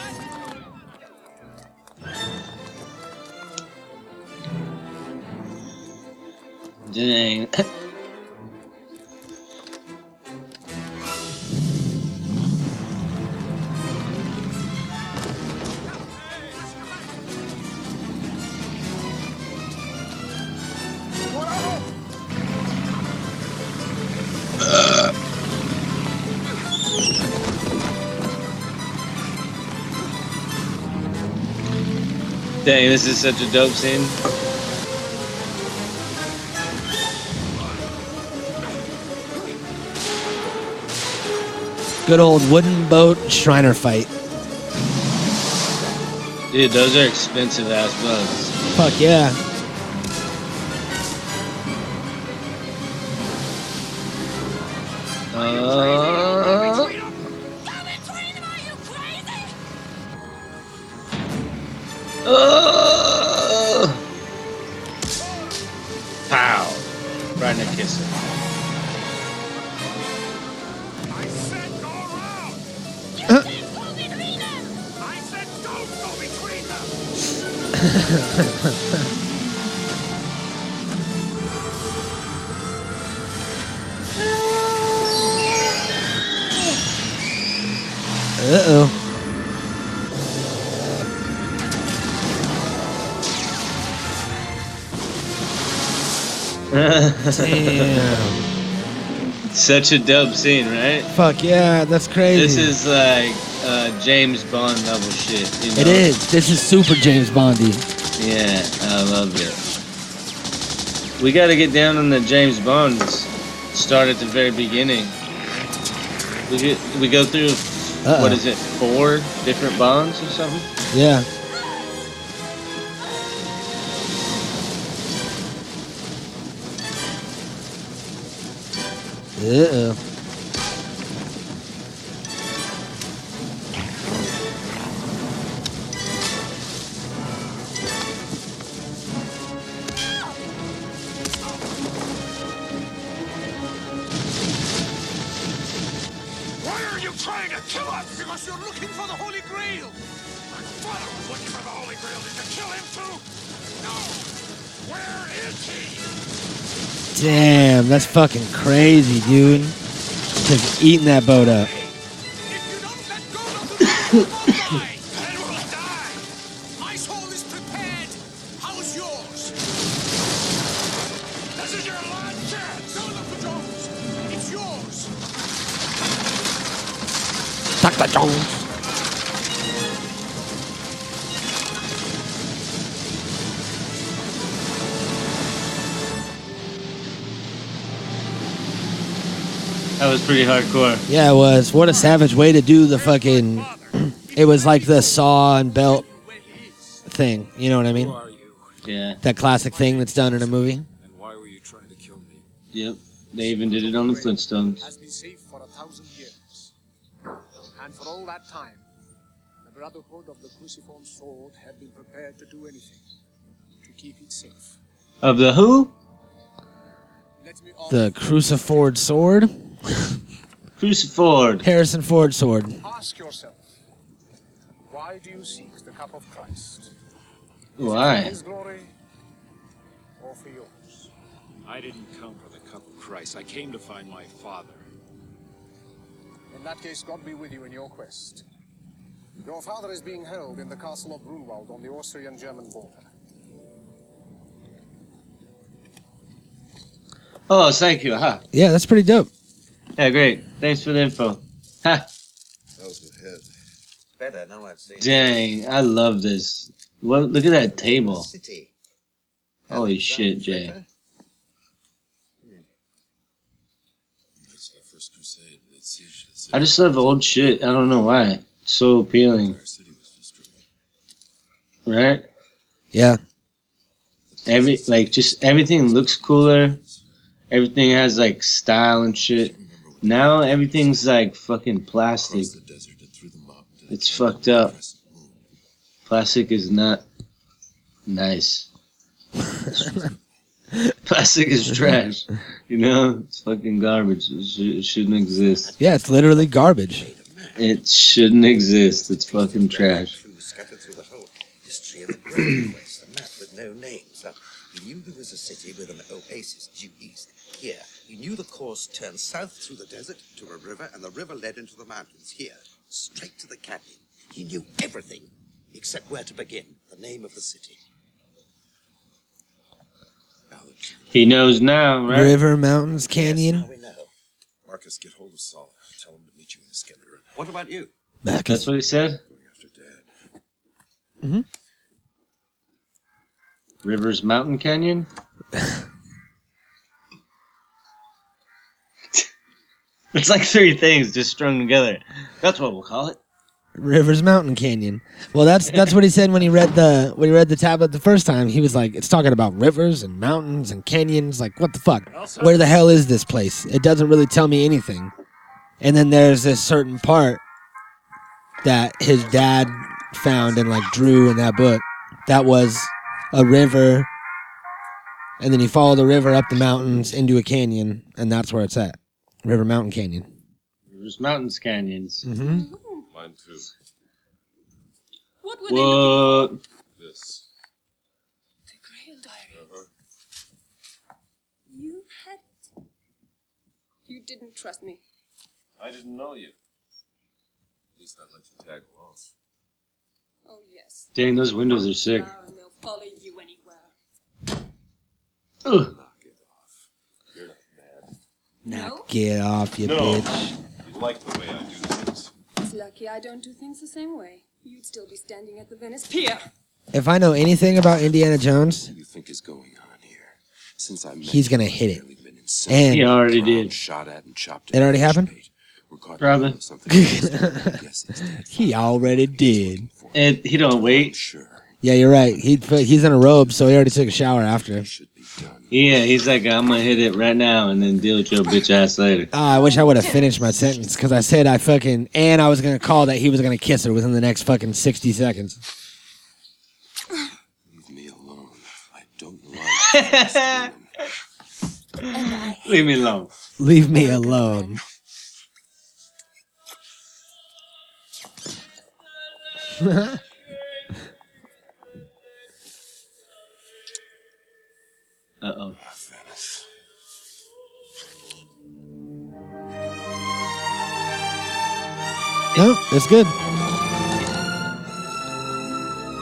Dang. Dang, this is such a dope scene. Good old wooden boat Shriner fight. Dude, those are expensive ass boats. Fuck yeah. Damn. Such a dope scene, right? Fuck yeah, that's crazy. This is like uh, James Bond level shit. You know? It is. This is super James Bondy. Yeah, I love it. We gotta get down on the James Bonds. Start at the very beginning. We get, we go through, Uh-oh. what is it, four different Bonds or something? Yeah. Uh-oh. Why are you trying to kill us? Because you're looking for the Holy Grail. My father was looking for the Holy Grail. Did you kill him too? No. Where is he? Damn. That's fucking crazy, dude. Just eating that boat up. My soul is prepared. How is yours? This is your last chance. Doctor Jones, it's yours. Doctor Jones. That was pretty hardcore. Yeah, it was. What a savage way to do the fucking... It was like the saw and belt thing. You know what I mean? Yeah. That classic thing that's done in a movie. And why were you trying to kill me? Yep. They even did it on the Flintstones. Has been safe for a thousand years. And for all that time, the Brotherhood of the Cruciform Sword had been prepared to do anything to keep it safe. Of the who? The Cruciform Sword? Cruciform. Harrison Ford sword. Ask yourself, why do you seek the cup of Christ? Why? For His glory or for yours? I didn't come for the cup of Christ. I came to find my Father. In that case, God be with you in your quest. Your father is being held in the castle of Grunwald on the Austrian-German border. Oh, thank you. Huh. Yeah, that's pretty dope. Yeah, great. Thanks for the info. Ha! That was the head. better now I've seen it. Dang, I love this. Well, look at that table. City. Holy Alexandretta. Shit, Jay. I just love old shit. I don't know why. It's so appealing. Right? Yeah. Every like just everything looks cooler. Everything has like style and shit. Now everything's like fucking plastic. It's fucked up. Plastic is not nice. Plastic is trash. You know? It's fucking garbage. It, sh- it shouldn't exist. Yeah, it's literally garbage. It shouldn't exist. It's fucking trash. Scattered through the whole history of the Great West, a map with no names. You knew there was a city with an oasis due east. Here, you knew the course turned south through the desert to a river, and the river led into the mountains. Here, straight to the canyon. You knew everything except where to begin, the name of the city. He knows now, right? River, mountains, canyon. Yes, now we know. Marcus, get hold of Saul. Tell him to meet you in the skeleton. What about you? Marcus. That's what he said? Going after Dad. Mm-hmm. Rivers, mountain, canyon? It's like three things just strung together. That's what we'll call it. Rivers, mountain, canyon. Well, that's that's what he said when he read the when he read the tablet the first time. He was like, "It's talking about rivers and mountains and canyons. Like, what the fuck? Where the hell is this place? It doesn't really tell me anything." And then there's this certain part that his dad found and like drew in that book. That was a river, and then he followed the river up the mountains into a canyon, and that's where it's at. River, mountain, canyon. Rivers, mountains, canyons. Mm-hmm. Mine too. What would what? It be? This. The Grail Diary. Uh-huh. You had... You didn't trust me. I didn't know you. At least I'd let you tag along. Oh, yes. Dang, those windows are sick. And they'll follow you anywhere. Ugh. Knock it off. You're not mad. No? Knock it off, you no. bitch. You like the way I do things. It's lucky I don't do things the same way. You'd still be standing at the Venice Pier. If I know anything about Indiana Jones, you think is going on here? Since I met he's gonna hit it. And he already did. Shot at and chopped it already happened. Probably. He already did. And he don't wait. Yeah, you're right. He he's in a robe, so he already took a shower after. Yeah, he's like, I'm gonna hit it right now and then deal with your bitch ass later. Oh, I wish I would have finished my sentence because I said I fucking and I was gonna call that he was gonna kiss her within the next fucking sixty seconds. Leave me alone. I don't like. Leave me alone. Leave me alone. Uh-oh. No, that's good.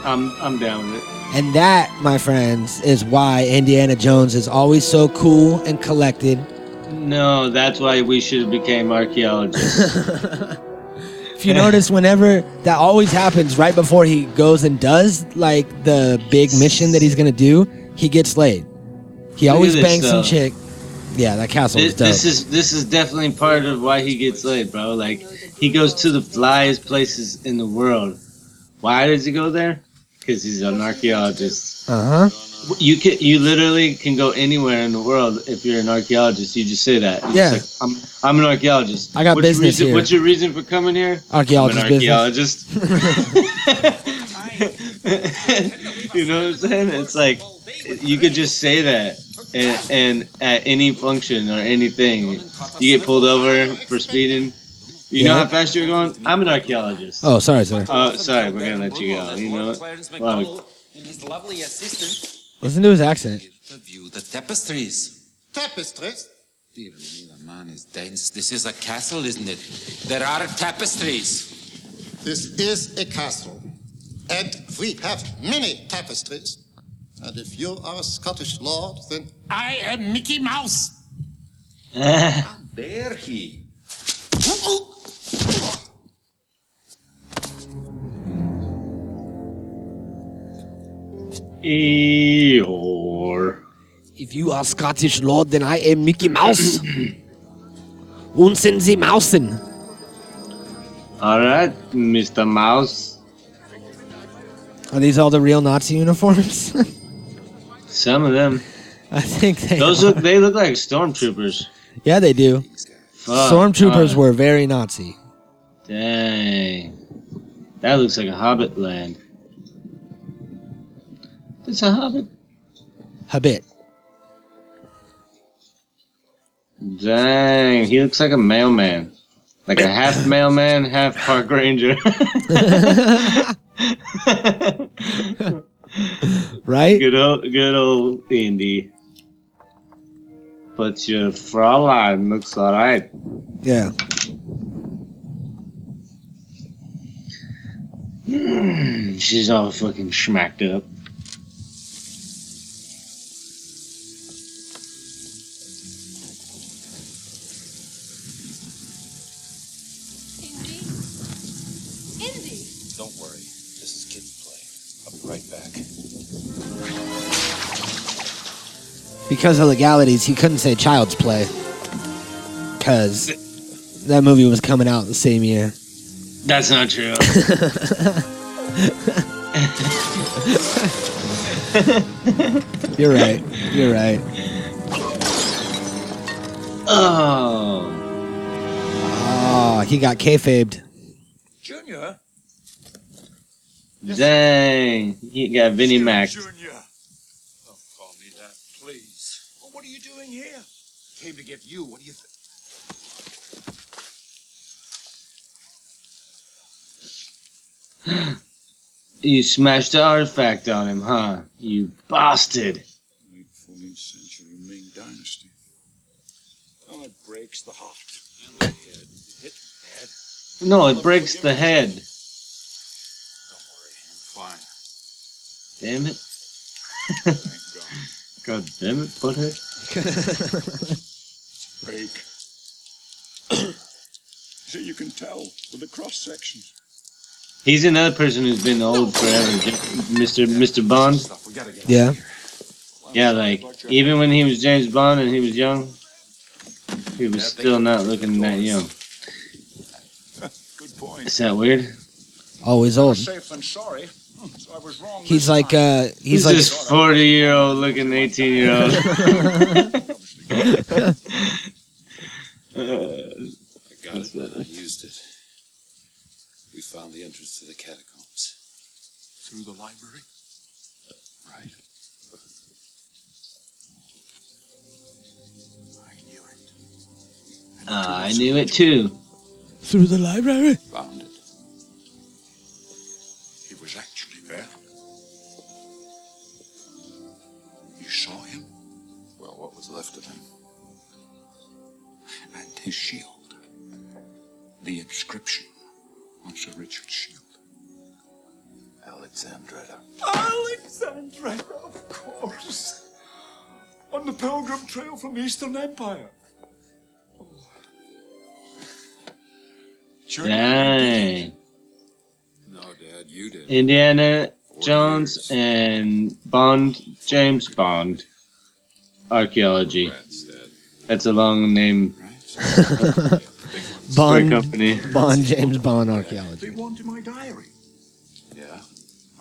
I'm I'm down with it. And that, my friends, is why Indiana Jones is always so cool and collected. No, that's why we should have became archaeologists. If you notice, whenever that always happens right before he goes and does like the big mission that he's gonna do, he gets laid. He always bangs some chick. Yeah, that castle this, is dope. This is this is definitely part of why he gets laid, bro. Like, he goes to the flyest places in the world. Why does he go there? Because he's an archaeologist. Uh huh. You can you literally can go anywhere in the world if you're an archaeologist. You just say that. You're yeah. Like, I'm I'm an archaeologist. I got what's business reason, here. What's your reason for coming here? Archaeologist. I'm an archaeologist. You know what I'm saying? It's like you could just say that. And, and at any function or anything, you get pulled over for speeding. You yeah. know how fast you're going? I'm an archaeologist. Oh, sorry, sir. Oh, uh, sorry, we're going to let you go. You know what? Wow. Listen to his accent. View the tapestries. Tapestries? Dear me, the man is dense. This is a castle, isn't it? There are tapestries. This is a castle. And we have many tapestries. And if you are a Scottish lord, then I am Mickey Mouse. How dare he? Eeyore. If you are Scottish Lord, then I am Mickey Mouse. Unsen Sie Mausen. Alright, Mister Mouse. Are these all the real Nazi uniforms? Some of them. I think they Those are. Look, they look like stormtroopers. Yeah, they do. Fuck, stormtroopers God. Were very Nazi. Dang. That looks like a hobbit land. It's a hobbit. Hobbit. Dang, he looks like a mailman. Like a half mailman, half park ranger. Right? Good old, good old Indy. But your Fraulein looks alright. Yeah. Mm, she's all fucking smacked up. Because of legalities, he couldn't say Child's Play. Because that movie was coming out the same year. That's not true. You're right. You're right. Oh. Oh, he got kayfabed. Junior? Dang. He got Vinnie Mac. Here. Came to get you. What do you think? You smashed the artifact on him, huh? You bastard. Late fourteenth century Ming Dynasty. Oh, it breaks the heart. And the head. It hits the head. No, it breaks the head. Don't worry, I'm fine. Damn it. Thank God. God damn it, butthead. Break. So you can tell with the cross sections. He's another person who's been old forever, Mister Mister Bond. Yeah. Yeah, like even when he was James Bond and he was young, he was still not looking that young. Good point. Is that weird? Always old. Sorry. He's like uh he's, he's like this forty year old looking eighteen year old. I got it and I used it. We found the entrance to the catacombs. Through the library? Right. I knew it. Ah, I knew it too. Through the library? Found it. Actually there. You saw him? Well, what was left of him. And his shield. The inscription on Sir Richard's shield. Alexandretta. Alexandretta, of course. On the pilgrim trail from the Eastern Empire. Oh. Dang. Indiana Jones and Bond, James Bond. Archaeology. That's a long name. Bond company. Bond, James Bond, archaeology. They wanted my diary. Yeah,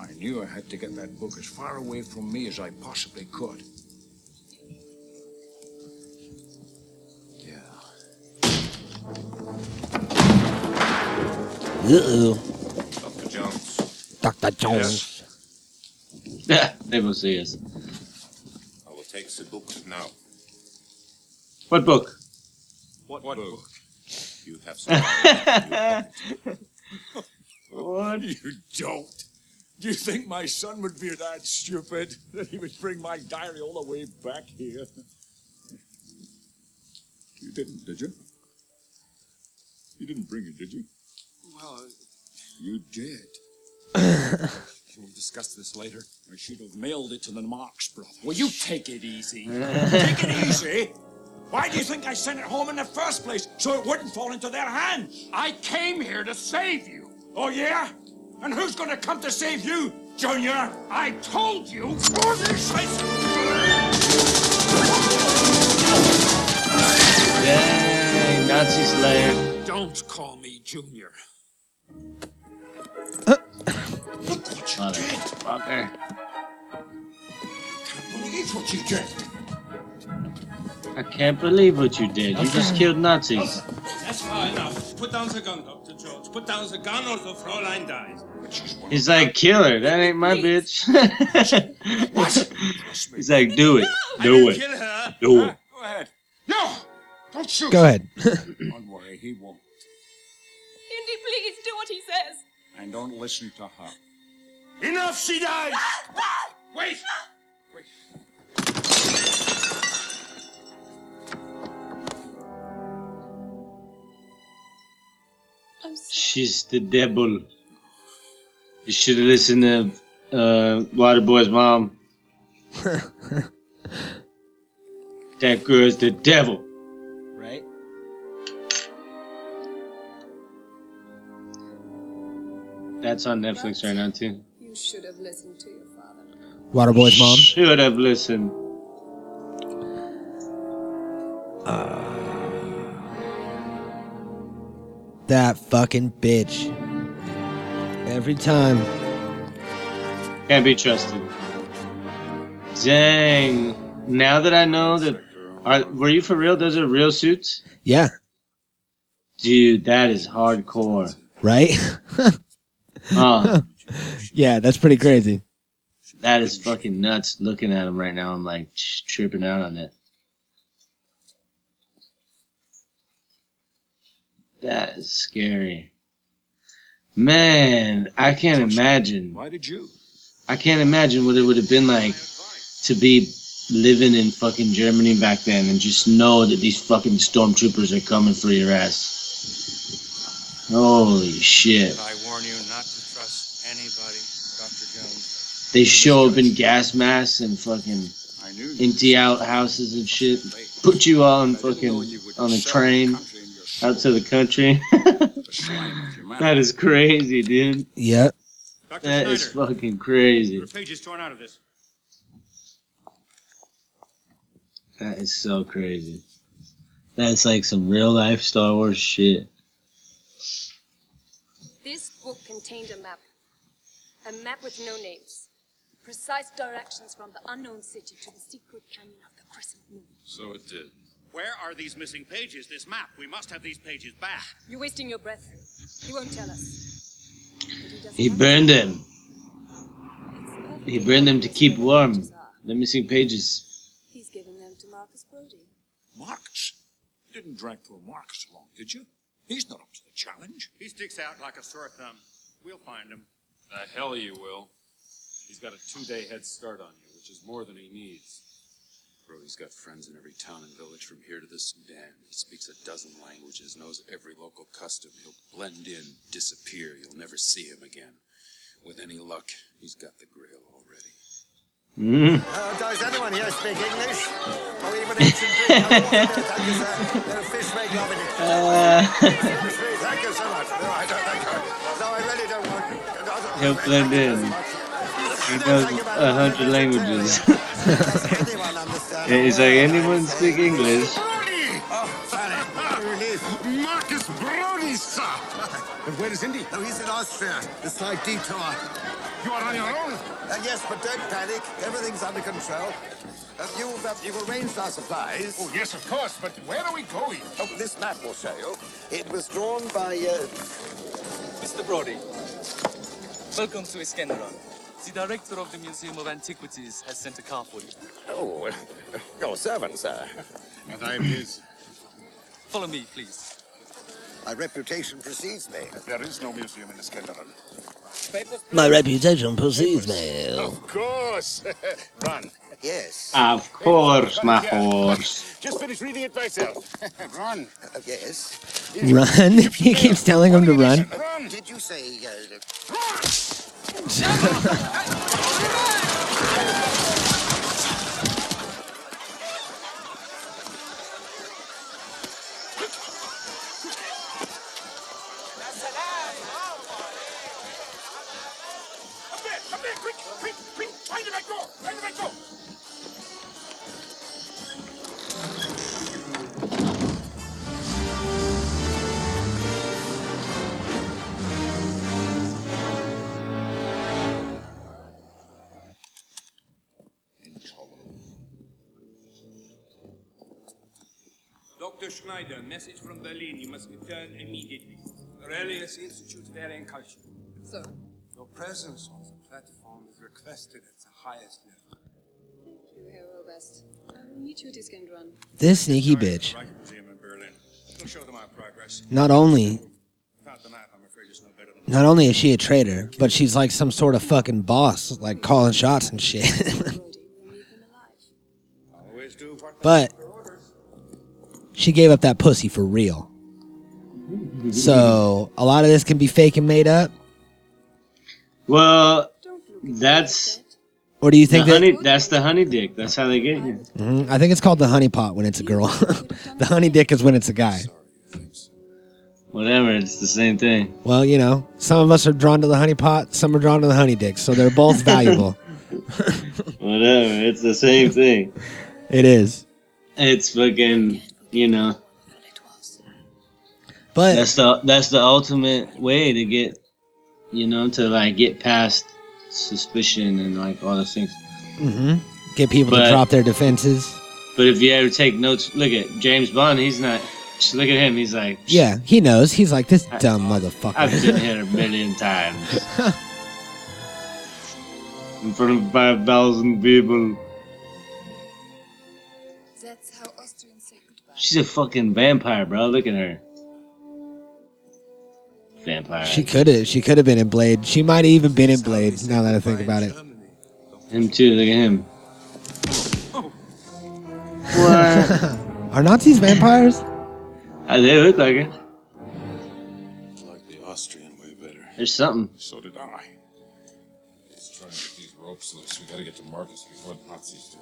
I knew I had to get that book as far away from me as I possibly could. Yeah. Uh-oh. Doctor Jones. Yeah, they will see us. I will take the book now. What book? What, what book? book? You have some. What? You don't. Do you think my son would be that stupid that he would bring my diary all the way back here? You didn't, did you? You didn't bring it, did you? Well, you did. We'll discuss this later. I should have mailed it to the Marx brothers. Will you take it easy? Take it easy? Why do you think I sent it home in the first place? So it wouldn't fall into their hands. I came here to save you. Oh, yeah? And who's going to come to save you? Junior, I told you! Dang, Nazi Slayer. Don't call me Junior. Look what you Mother did! Fucker. I can't believe what you did! I can't believe what you did. Okay. You just killed Nazis. Elsa. That's far enough. Put down the gun, Doctor George. Put down the gun or the Fräulein dies. He's like, kill her. That ain't my bitch. What? He's like, do it. No. Do it. Kill her. Do it. Go ahead. No! Don't shoot! Go ahead. Don't worry, he won't. Indy, please, do what he says. And don't listen to her. Enough, she dies! Wait! Wait. I'm sorry. She's the devil. You should have listened to uh, Waterboy's mom. That girl's the devil. Right? That's on Netflix right now, too. You should have listened to your father. Waterboy's mom? Should have listened. Uh, that fucking bitch. Every time. Can't be trusted. Dang. Now that I know that... Are, were you for real? Those are real suits? Yeah. Dude, that is hardcore. Right? uh, yeah, that's pretty crazy. That is fucking nuts. Looking at them right now, I'm like tripping out on it. That is scary. Man, I can't imagine. Why did you? I can't imagine what it would have been like to be living in fucking Germany back then and just know that these fucking stormtroopers are coming for your ass. Holy shit. I warn you not to trust anybody, Doctor Jones. They show up in gas masks and fucking empty out houses and shit. Put you all in fucking on a train out to the country. That is crazy, dude. Yep. Doctor That Snyder, is fucking crazy. Your page is torn out of this. That is so crazy. That's like some real life Star Wars shit. This book contained a map. A map with no names. Precise directions from the unknown city to the secret canyon of the Crescent Moon. So it did. Where are these missing pages? This map. We must have these pages back. You're wasting your breath. He won't tell us. He, he burned them. He burned them to keep warm. The missing pages. He's given them to Marcus Brody. Marcus? You didn't drag poor Marcus along, did you? He's not up to the challenge. He sticks out like a sore thumb. We'll find him. The hell you will. He's got a two-day head start on you, which is more than he needs. Brody's got friends in every town and village from here to the Sudan. He speaks a dozen languages, knows every local custom. He'll blend in, disappear. You'll never see him again. With any luck, he's got the grail already. Mm. Uh, does anyone here speak English? Or even ancient Greek? No fish make love in it. Thank you so much. No, I don't thank you. No, I really don't want to. He'll blend in. He knows a hundred languages. He's like, anyone speak English? Marcus Brody, sir! And where is Indy? Oh, he's in Austria. The slight detour. You are on your own? Uh, yes, but don't panic. Everything's under control. Uh, you've, uh, you've arranged our supplies. Oh, yes, of course, but where are we going? Oh, this map will show you. It was drawn by, uh... Mister Brody. Welcome to Iskenderun. The director of the Museum of Antiquities has sent a car for you. Oh, uh, your servant, sir. And I am his. Follow me, please. My reputation precedes me. There is no museum in Iskenderun. My reputation precedes me. Of course. Run. Yes. Of course, my horse. Just finish reading it myself. Run. Uh, yes. Run? He keeps telling him to run. Run. Did you say... Uh, there, quick, quick, quick! Find the right door! Find the right door! Doctor Schneider, message from Berlin. You must return immediately. Aurelius Institute of Air and Culture. Sir. Your presence on the platform is requested at the highest level. Thank you, Herr Oberst. Um, you two just can run. This sneaky bitch. Not only... Not only is she a traitor, but she's like some sort of fucking boss, like calling shots and shit. But... she gave up that pussy for real. So, a lot of this can be fake and made up. Well, that's... Or do you think the that... Honey, that's the honey dick. That's how they get you. Mm-hmm. I think it's called the honey pot when it's a girl. The honey dick is when it's a guy. Whatever, it's the same thing. Well, you know, some of us are drawn to the honey pot, some are drawn to the honey dick, so they're both valuable. Whatever, it's the same thing. It is. It's fucking... You know, but that's the that's the ultimate way to get, you know, to like get past suspicion and like all those things. Mm-hmm. Get people but, to drop their defenses. But if you ever take notes, look at James Bond. He's not. Just look at him. He's like. Yeah, he knows. He's like this I, dumb motherfucker. I've been here a million times in front of five thousand people. She's a fucking vampire, bro. Look at her. Vampire. She could have. She could have been in Blade. She might have even been in Blade, now that I think about it. Him too. Look at him. What? Are Nazis vampires? I do look like it. I like the Austrian way better. There's something. So did I. Let's try and get these ropes loose. We gotta get to Marcus before the Nazis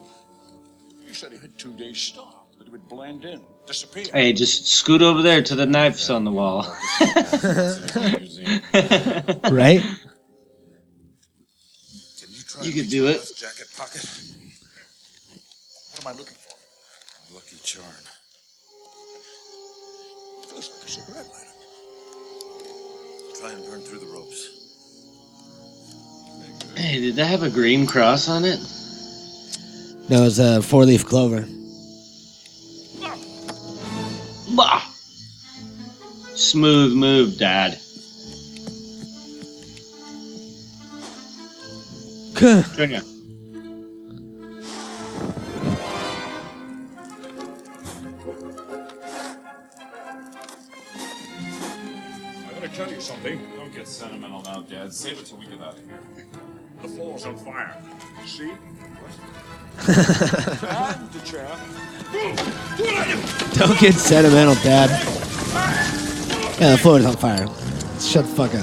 do. You said he had two days' stop. It would blend in, disappear. Hey, just scoot over there to the knives on the wall. Right? Can you try you could do it. Jacket pocket? What am I looking for? A lucky charm. It looks like a cigarette lighter. Try and burn through the ropes. Hey, did that have a green cross on it? No, it's a four-leaf clover. Bah. Smooth move, Dad. Turn ya. I gotta tell you something. Don't get sentimental now, Dad. Save it till we get out of here. The floor's on fire. See? I'm the chair. Don't get sentimental, Dad. Yeah, the floor is on fire. Shut the fuck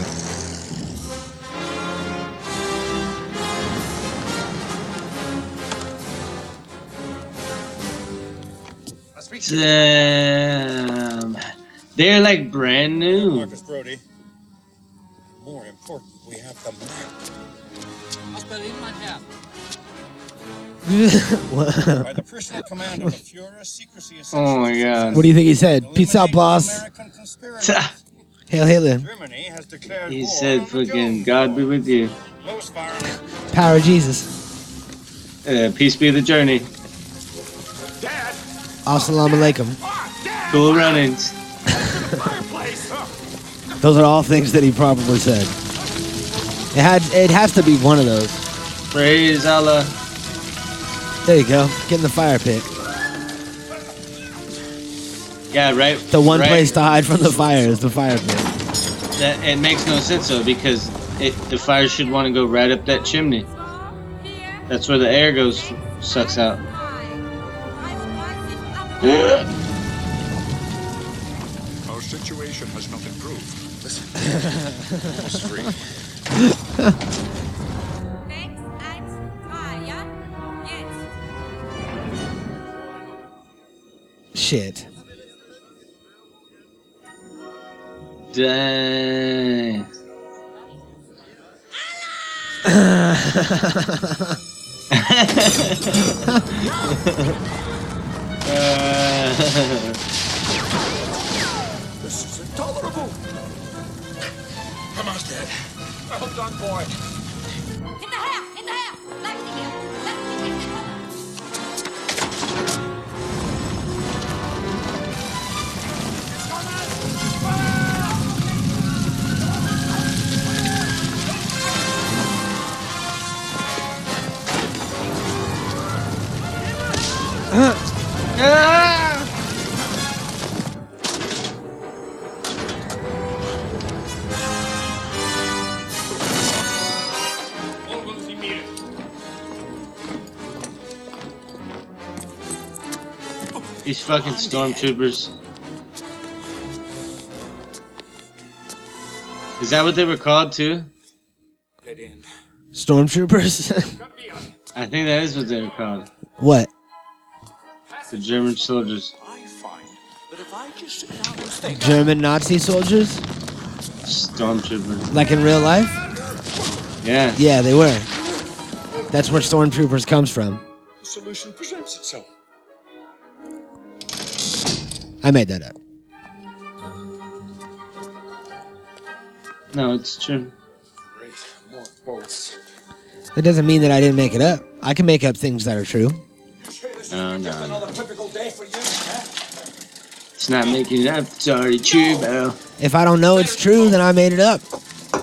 up. Damn. They're like brand new. Marcus Brody. More important, we have the map. I'll believe my hat. By the personal command of the Fuhrer, secrecy is oh my god. What do you think he said? Peace out, boss. Hail Hitler. Germany has declared he war said fucking God be with you. Power of Jesus. Uh, peace be the journey. Dad. Assalamu alaikum. Cool runnings. Those are all things that he probably said. It had it has to be one of those. Praise Allah. There you go. Get in the fire pit. Yeah, right. The one right. place to hide from the fire is the fire pit. That, it makes no sense, though, because it, the fire should want to go right up that chimney. That's where the air goes, sucks out. Our situation has not improved. Listen. Almost free. Shit. Dang. uh, this is intolerable. Grandma's dead. I hope Don Boy. Hinterher, hinterher! Bleib hier! Lass mich nicht entkommen! These fucking stormtroopers. Is that what they were called too? Stormtroopers? I think that is what they were called. What? The German soldiers. German Nazi soldiers? Stormtroopers. Like in real life? Yeah. Yeah, they were. That's where stormtroopers comes from. The solution presents itself. I made that up. No, it's true. Great. More bolts. That doesn't mean that I didn't make it up. I can make up things that are true. Oh, no, no. It's not making it up. It's already true, bro. If I don't know it's true, then I made it up.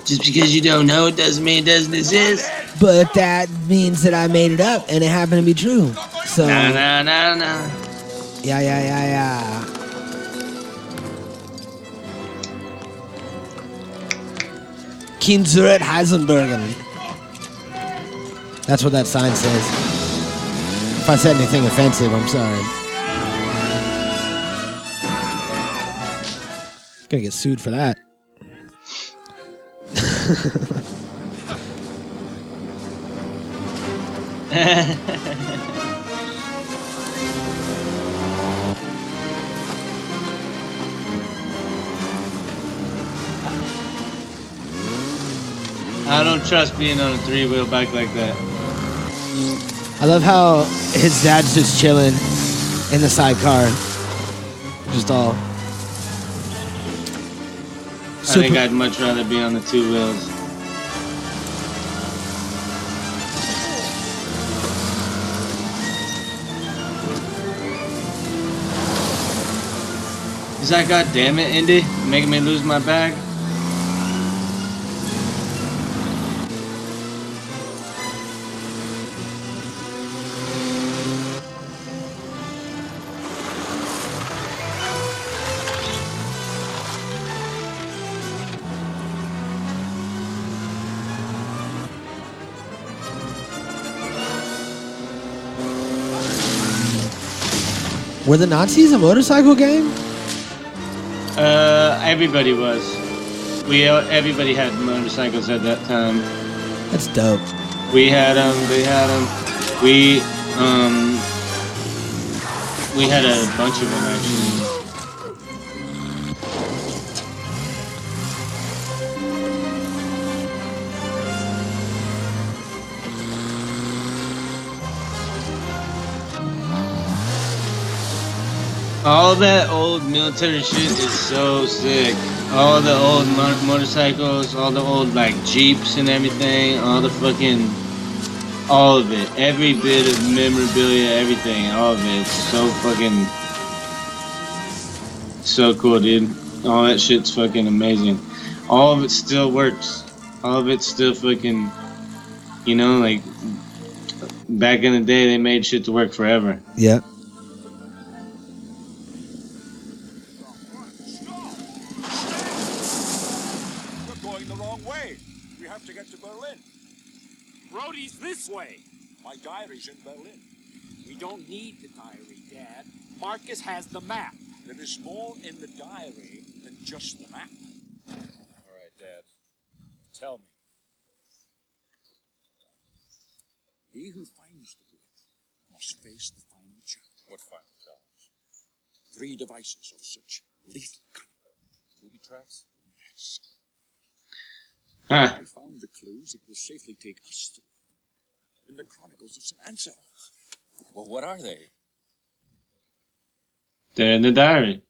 Just because you don't know it doesn't mean it doesn't exist. But that means that I made it up, and it happened to be true. So. No, no, no, no. Yeah, yeah, yeah, yeah. Kinsuret Heisenbergen. That's what that sign says. If I said anything offensive, I'm sorry. Gonna get sued for that. I don't trust being on a three-wheel bike like that. I love how his dad's just chilling in the sidecar. Just all. I Super- think I'd much rather be on the two wheels. He's like, God damn it, Indy. You're making me lose my bag. Were the Nazis a motorcycle gang? Uh, everybody was. We everybody had motorcycles at that time. That's dope. We had them. They had them. We um we had a bunch of them actually. All that old military shit is so sick. All the old mo- motorcycles, all the old like jeeps and everything, all the fucking, all of it. Every bit of memorabilia, everything, all of it. It's so fucking, so cool, dude. All that shit's fucking amazing. All of it still works. All of it still fucking, you know, like back in the day they made shit to work forever. Yeah. This way. My diary's in Berlin. We don't need the diary, Dad. Marcus has the map. There is more in the diary than just the map. All right, Dad. Tell me. He who finds the book must face the final challenge. What final challenge? Three devices of such lethal cunning. Booby traps? Yes. Huh. If I found the clues, it will safely take us to in the Chronicles of Saint Anselm. Well, what are they? They're in the diary.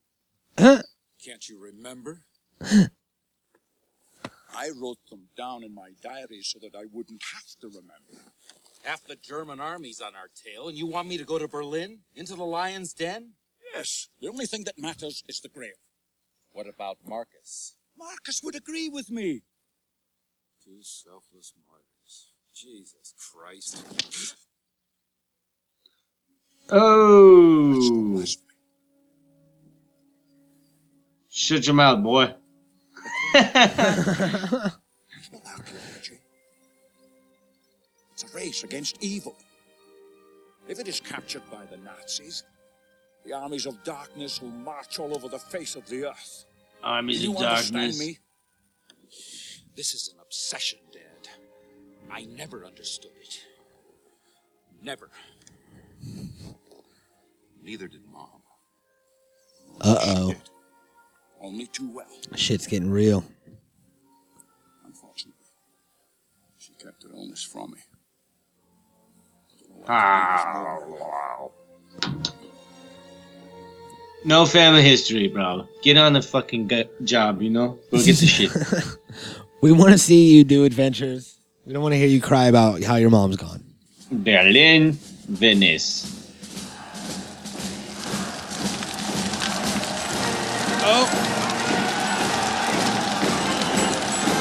Can't you remember? I wrote them down in my diary so that I wouldn't have to remember. Half the German army's on our tail, and you want me to go to Berlin? Into the lion's den? Yes. The only thing that matters is the grave. What about Marcus? Marcus would agree with me. Two selfless martyrs. Jesus Christ. Oh. Shut your mouth, boy. It's a race against evil. If it is captured by the Nazis, the armies of darkness will march all over the face of the earth. Armies of darkness. Do you understand me? This is an obsession, Dad. I never understood it. Never. Neither did Mom. Uh-oh. Only too well. Shit's getting real. Unfortunately, she kept her illness from me. Ah. No family history, bro. Get on the fucking job, you know? Go get the shit. We want to see you do adventures. We don't want to hear you cry about how your mom's gone. Berlin, Venice. Oh.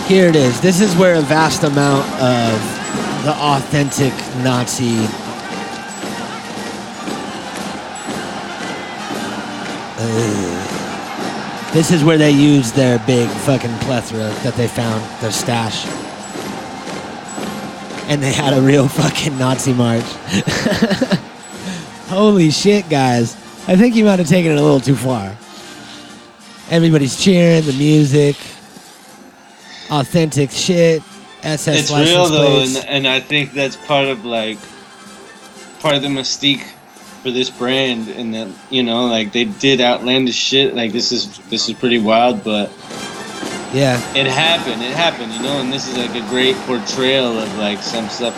Here it is. This is where a vast amount of the authentic Nazi. Uh, this is where they use their big fucking plethora that they found, their stash. And they had a real fucking Nazi march. Holy shit, guys. I think you might have taken it a little too far. Everybody's cheering, the music, authentic shit, S S It's license real, though, and, and I think that's part of, like, part of the mystique for this brand, and that, you know, like, they did outlandish shit, like, this is, this is pretty wild, but... Yeah. It happened, it happened, you know, and this is, like, a great portrayal of, like, some stuff.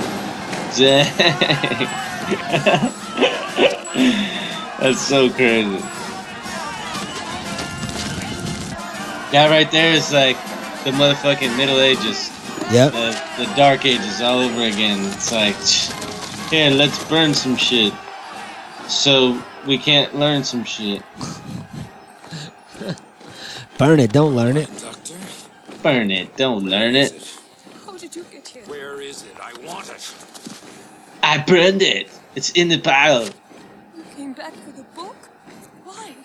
That's so crazy. That right there is like the motherfucking Middle Ages. Yep. The, the Dark Ages all over again. It's like, here, let's burn some shit so we can't learn some shit. Burn it, don't learn it. Burn it, don't learn it. How did you get here? Where is it? I want it. I burned it. It's in the pile. You came back for the book? Why?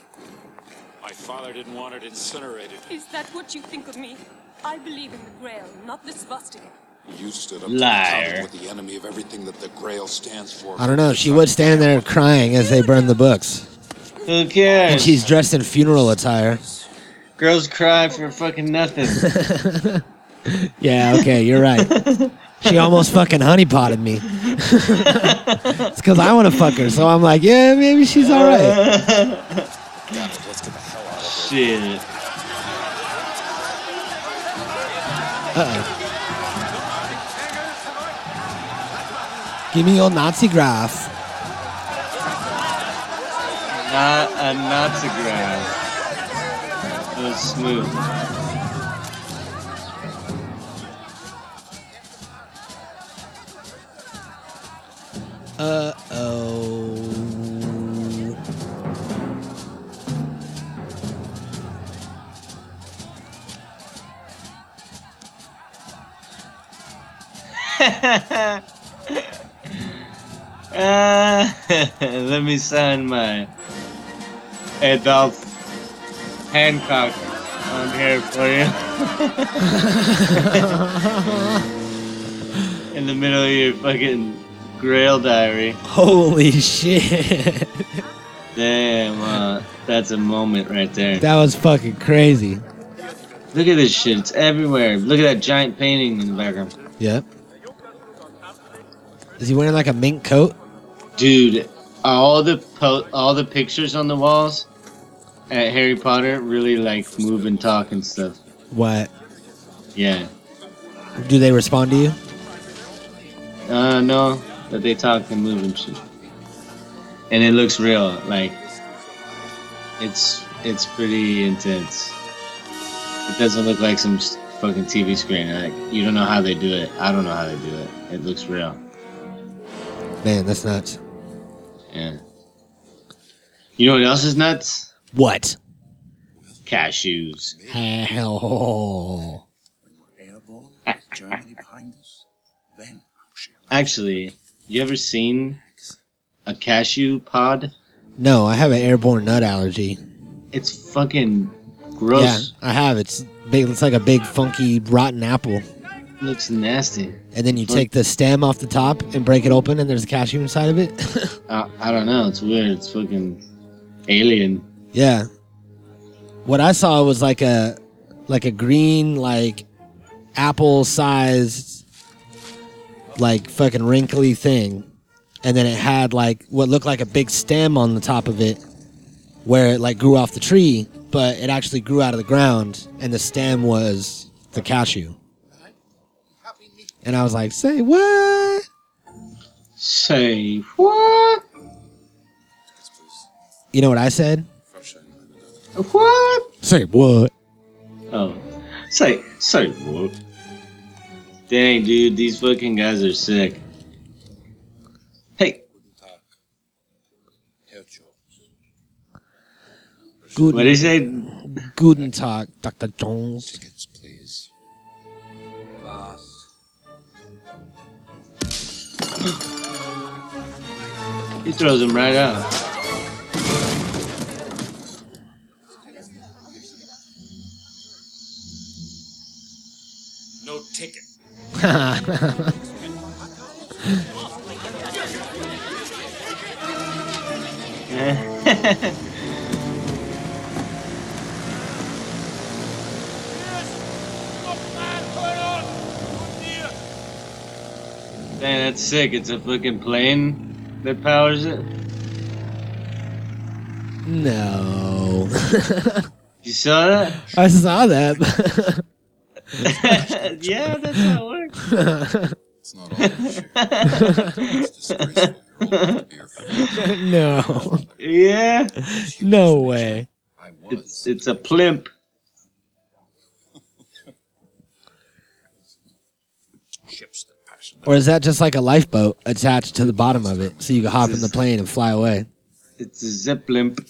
Father didn't want it incinerated. Is that what you think of me? I believe in the Grail, not the swastika. You stood up liar. With the enemy of everything that the Grail stands for. I don't know. She would stand there crying as they burned the books. Who cares? And she's dressed in funeral attire. Girls cry for fucking nothing. Yeah, okay, you're right. She almost fucking honeypotted me. It's because I want to fuck her, so I'm like, yeah, maybe she's all right. Got it, let's get back. Shit. Uh-oh. Give me your Nazi graph. Not a Nazi graph. It was smooth. Uh-oh. uh, let me sign my Adolf Hancock on here for you. In the middle of your fucking Grail diary. Holy shit. Damn, uh, that's a moment right there. That was fucking crazy. Look at this shit, it's everywhere. Look at that giant painting in the background. Yep. Is he wearing like a mink coat? Dude, all the po- all the pictures on the walls at Harry Potter really like move and talk and stuff. What? Yeah. Do they respond to you? Uh, no. that they talk and move and shit. And it looks real, like, it's it's pretty intense. It doesn't look like some fucking T V screen. Like, you don't know how they do it. I don't know how they do it. It looks real. Man, that's nuts. Yeah. You know what else is nuts? What? Cashews. Hell. Actually, you ever seen a cashew pod? No, I have an airborne nut allergy. It's fucking gross. Yeah, I have. It's big. It's like a big, funky, rotten apple. Looks nasty. And then you Look. take the stem off the top and break it open, and there's a cashew inside of it. uh, I don't know. It's weird. It's fucking alien. Yeah. What I saw was like a, like a green, like apple-sized, like fucking wrinkly thing, and then it had like what looked like a big stem on the top of it, where it like grew off the tree, but it actually grew out of the ground, and the stem was the cashew. And I was like, say what? Say what? You know what I said? What? Say what? Oh. Say, say what? Dang, dude, these fucking guys are sick. Hey. What did he say? Guten Tag, Doctor Jones. Tickets, please. He throws him right out. Ticket. Dang, that's sick. It's a fucking plane that powers it. No. You saw that? I saw that. Yeah, that's how it works. It's not all that shit. No. Yeah. No way. It's, it's a plimp. Or is that just like a lifeboat attached to the bottom of it so you can hop in the plane and fly away? It's a zip limp.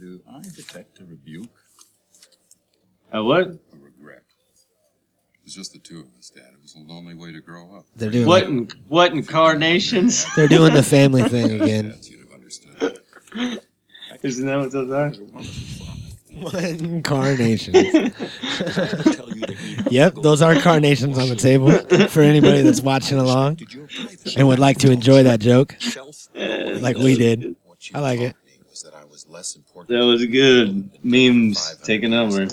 Do I detect a rebuke? A what? A regret. It's just the two of us, Dad. It was a lonely way to grow up. They're doing what? Like, in, what in incarnations? They're doing the family thing again. Isn't that what those are? What incarnations? Yep, those are carnations on the table for anybody that's watching along and would like to enjoy that joke, like we did. I like it. Less important. That was good. Memes taking over.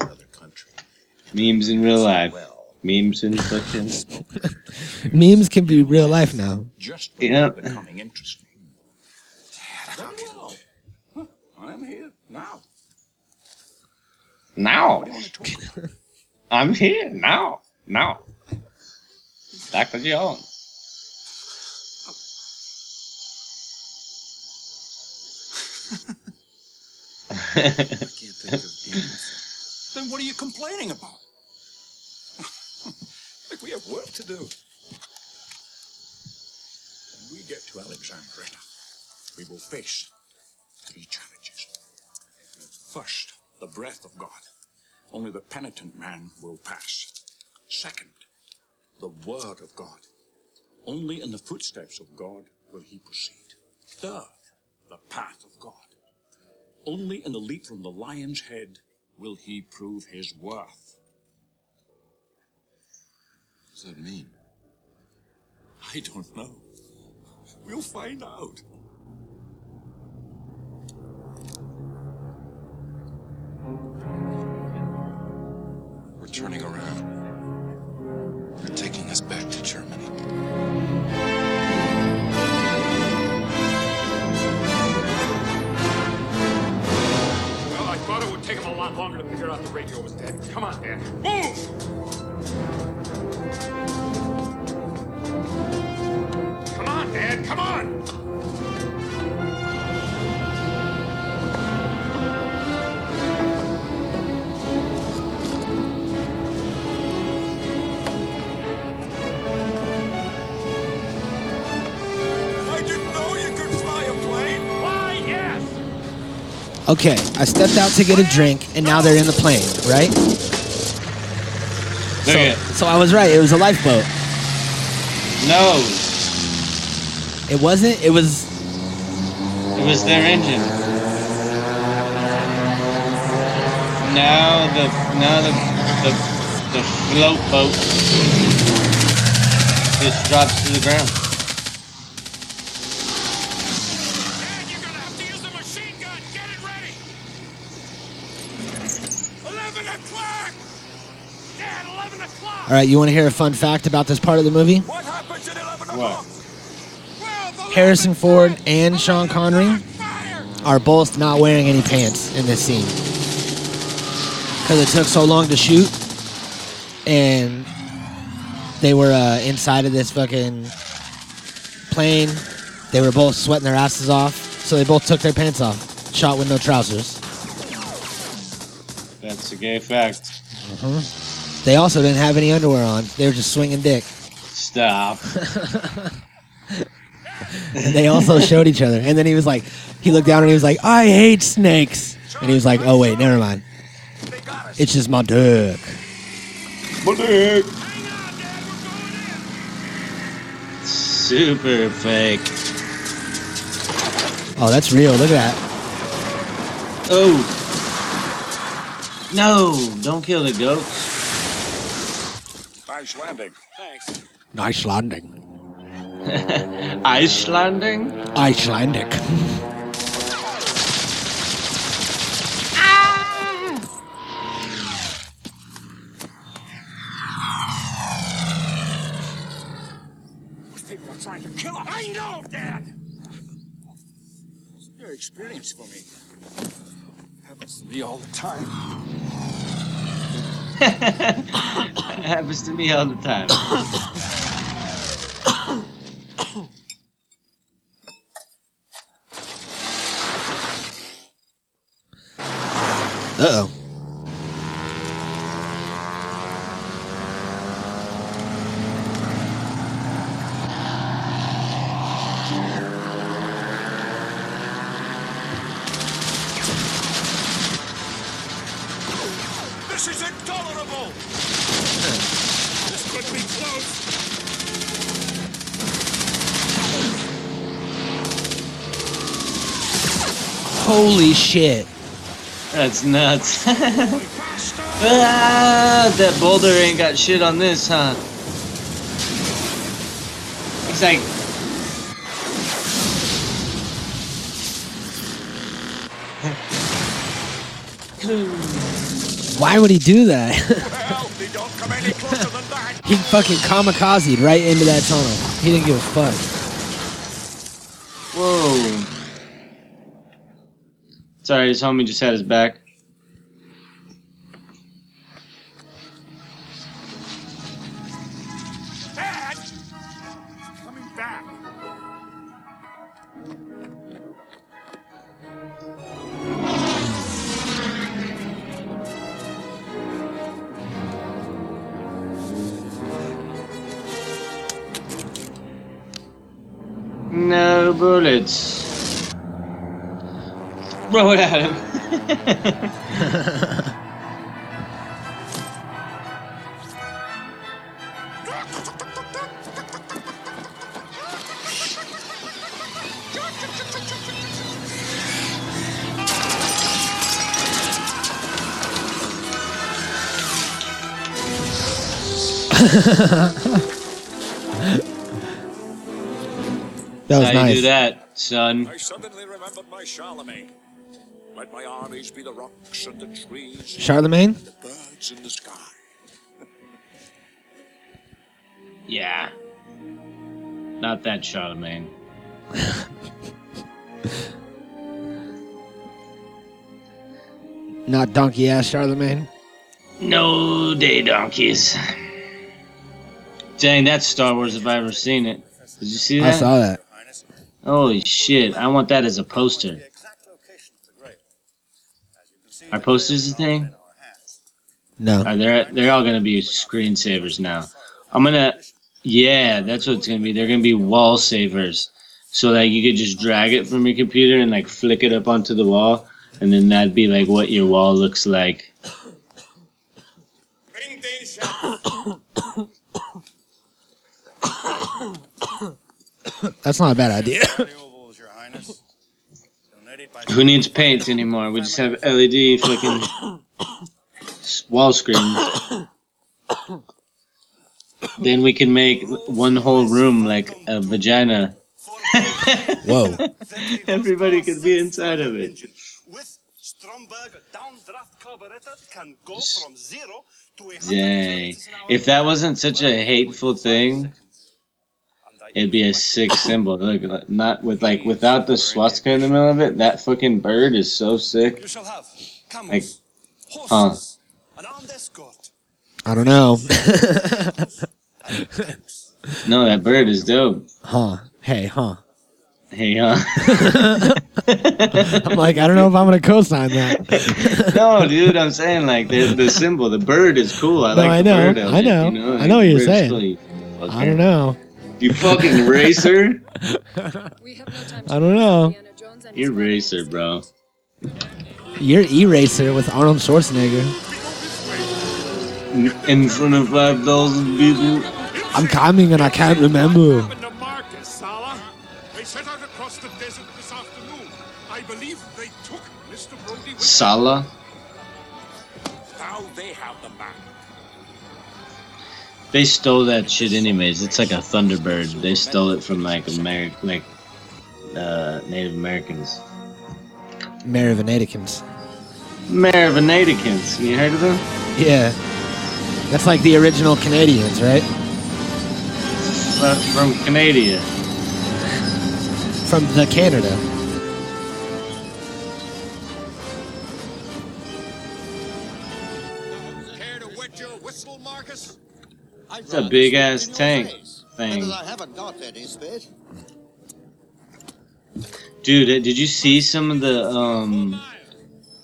Memes in real life. Memes in fucking. Memes can be real life now. Just becoming interesting. I'm here now. Now. I'm here now. Now. Doctor Jones. I can't think of anything. Then what are you complaining about? Look, we have work to do. When we get to Alexandretta, we will face three challenges. First, the breath of God. Only the penitent man will pass. Second, the word of God. Only in the footsteps of God will he proceed. Third, the path of God. Only in the leap from the lion's head will he prove his worth. What does that mean? I don't know. We'll find out. We're turning around. They're taking us back to Germany. Come on, Dan. Move! Come on, Dan. Come on! Okay, I stepped out to get a drink, and now they're in the plane, right? Okay. So, so I was right. It was a lifeboat. No. It wasn't? It was... It was their engine. Now the... Now the... The, the float boat just drops to the ground. All right, you want to hear a fun fact about this part of the movie? What happens at eleven o'clock? What? Harrison Ford and Sean Connery are both not wearing any pants in this scene because it took so long to shoot, and they were uh, inside of this fucking plane. They were both sweating their asses off, so they both took their pants off. Shot with no trousers. That's a gay fact. Mm-hmm. They also didn't have any underwear on. They were just swinging dick. Stop. And they also showed each other. And then he was like, he looked down and he was like, I hate snakes. And he was like, oh, wait, never mind. It's just my dick. My dick. Super fake. Oh, that's real. Look at that. Oh. No, don't kill the goat. Nice landing. Thanks. Nice landing. Ice landing? Icelandic. Ah! These people are trying to kill us. I know, Dad! It's your experience for me. It happens to me all the time. It happens to me all the time. Uh-oh. Holy shit. That's nuts. Ah, that boulder ain't got shit on this, huh? It's like... Why would he do that? He fucking kamikazed right into that tunnel. He didn't give a fuck. Whoa. Sorry, his homie just had his back. Dad! Coming back. No bullets. Throw it at him. That was how nice. You do that, son. I suddenly remembered my Charlemagne. Let my armies be the rocks and the trees. Charlemagne? And the birds in the sky. Yeah. Not that Charlemagne. Not donkey ass Charlemagne. No day donkeys. Dang, that's Star Wars if I've ever seen it. Did you see that? I saw that. Holy shit, I want that as a poster. Are posters a thing? No. Are they, they're all going to be screensavers now. I'm going to... Yeah, that's what it's going to be. They're going to be wall savers. So, like, you could just drag it from your computer and, like, flick it up onto the wall, and then that'd be, like, what your wall looks like. That's not a bad idea. Who needs paints anymore? We just have L E D flicking wall screens. Then we can make one whole room like a vagina. Whoa. Everybody could be inside of it. Dang. If that wasn't such a hateful thing, it'd be a sick symbol. Look, not with like without the swastika in the middle of it. That fucking bird is so sick. Like, huh? I don't know. No, that bird is dope. Huh? Hey, huh? Hey, huh? I'm like, I don't know if I'm gonna co-sign that. No, dude, I'm saying like the the symbol. The bird is cool. I no, like I know, the bird. I know. I know. I know what you're saying. Really, okay. I don't know. You fucking racer? We have no time to I don't know. You're racer, bro. You're eraser with Arnold Schwarzenegger. In front of five thousand people. I'm coming and I can't remember. Sala? They stole that shit anyways. It's like a Thunderbird. They stole it from like Ameri- like uh, Native Americans. Maravineticans. Maravineticans. You heard of them? Yeah. That's like the original Canadians, right? Uh, from Canada. From the Canada. Care to wet your whistle, Marcus? It's a big ass tank thing. Dude, did you see some of the um,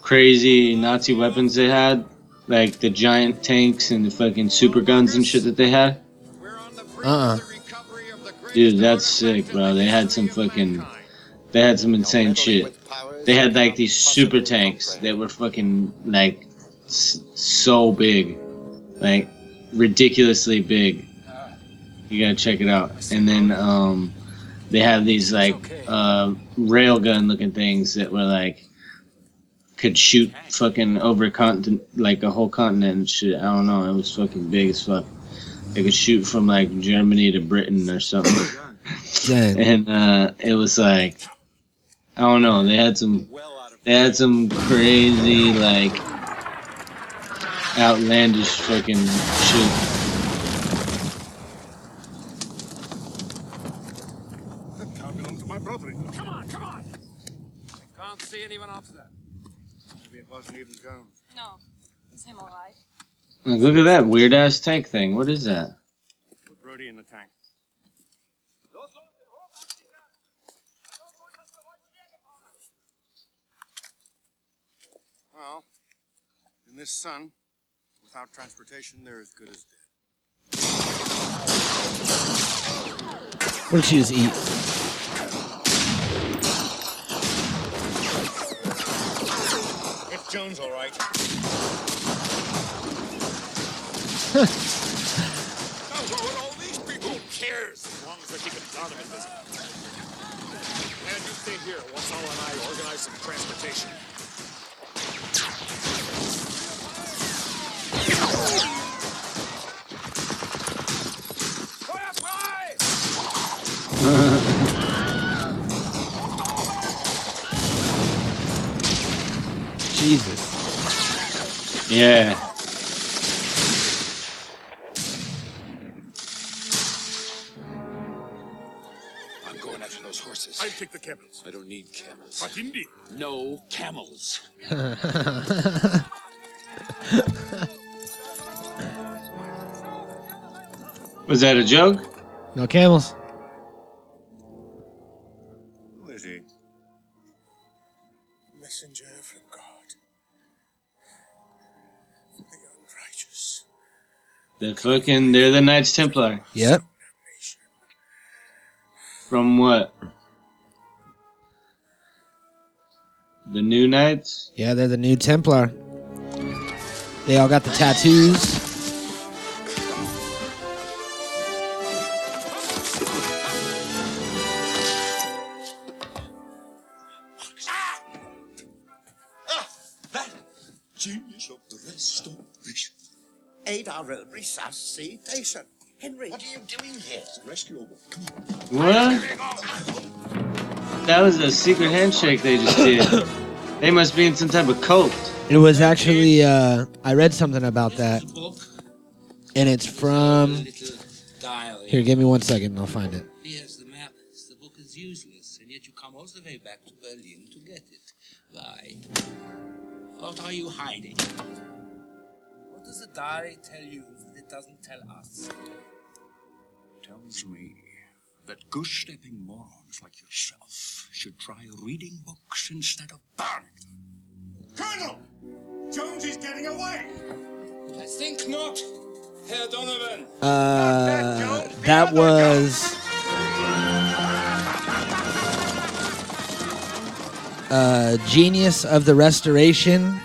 crazy Nazi weapons they had? Like the giant tanks and the fucking super guns and shit that they had? Uh-uh. Dude, that's sick, bro. They had some fucking... They had some insane shit. They had like these super tanks that were fucking like s- so big. Like... ridiculously big. You gotta check it out. And then um they have these like uh railgun looking things that were like could shoot fucking over continent, like a whole continent and shit. I don't know, it was fucking big as fuck. They could shoot from like Germany to Britain or something. And uh it was like I don't know, they had some they had some crazy like outlandish fucking shit. That car belongs to my brother. Come on, come on! I can't see anyone after that. Maybe it wasn't even gone. No, it's him alive. Look at that weird ass tank thing. What is that? Put Brody in the tank. Well, in this sun. Without transportation, they're as good as dead. What did she just eat? If Jones all right. All these people cares as long as they keep it out of business. Man, you stay here. Once all and I organize some transportation. Jesus. Yeah. I'm going after those horses. I take the camels. I don't need camels. But indeed. No camels. Was that a joke? No camels. Who is he? Messenger from God. The unrighteous. They're fucking, they're the Knights Templar. Yep. From what? The new Knights? Yeah, they're the new Templar. They all got the tattoos. Aid our own resuscitation. Henry, what are you doing here? Rescueable. Come on. What? That was a secret handshake they just did. They must be in some type of cult. It was actually, uh, I read something about that. And it's from... Here, give me one second and I'll find it. Here's the map. The book is useless, and yet you come all the way back to Berlin to get it. Why? What are you hiding? What does the diary tell you that it doesn't tell us? It tells me that goose-stepping morons like yourself should try reading books instead of burning them. Colonel! Jones is getting away! I think not, Herr Donovan. Uh, that was... Uh, Genius of the Restoration,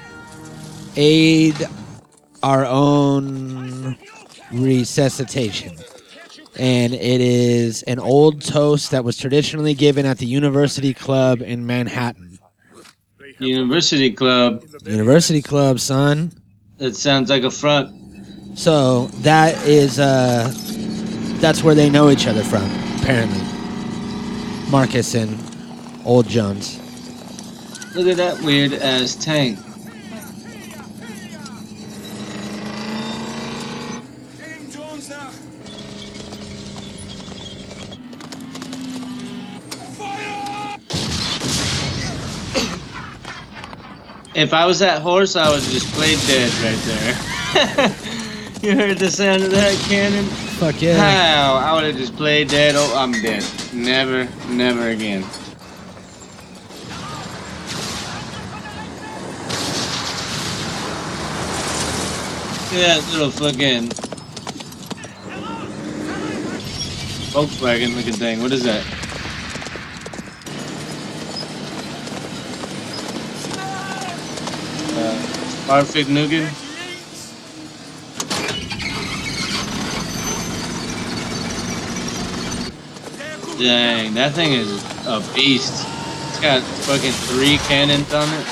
Aid... Our Own Resuscitation. And it is an old toast that was traditionally given at the University Club in Manhattan. University Club. University Club, son. That sounds like a front. So that is, uh, that's where they know each other from, apparently. Marcus and old Jones. Look at that weird ass tank. If I was that horse, I was just played dead right there. You heard the sound of that cannon? Fuck yeah. How? I would have just played dead. Oh, I'm dead. Never, never again. Look at that little fucking Volkswagen looking thing. What is that? Perfect nougat. Dang, that thing is a beast. It's got fucking three cannons on it.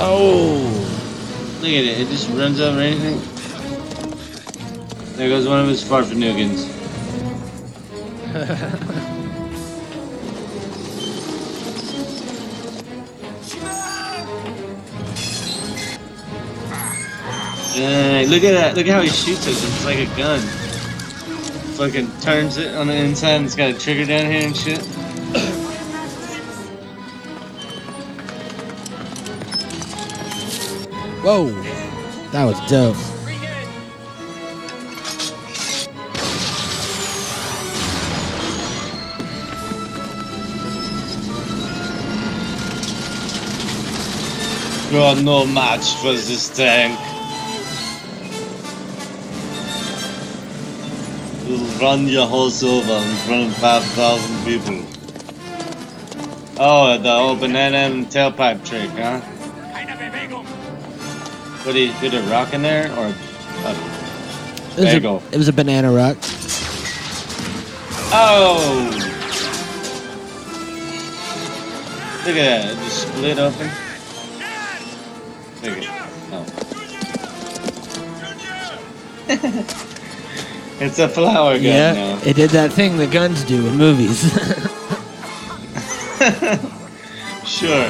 Oh! Look at it, it just runs over anything. There goes one of his farfanoogans. Dang, look at that. Look at how he shoots it. It's like a gun. Fucking turns it on the inside and it's got a trigger down here and shit. Whoa. That was dope. You are no match for this tank. You'll run your horse over in front of five thousand people. Oh, the old banana and tailpipe trick, huh? What, did he put a rock in there, or a bagel? It was a banana rock. Oh! Look at that, it just split open. Look at it. Oh. It's a flower gun yeah, now. It did that thing the guns do in movies. Sure.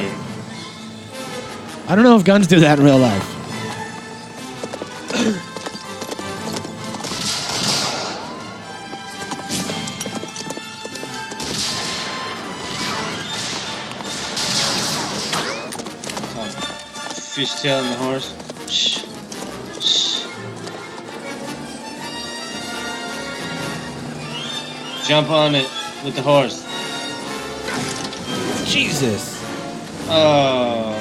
I don't know if guns do that in real life. Oh, fish tail and the horse. jump on it with the horse. Jesus. Oh.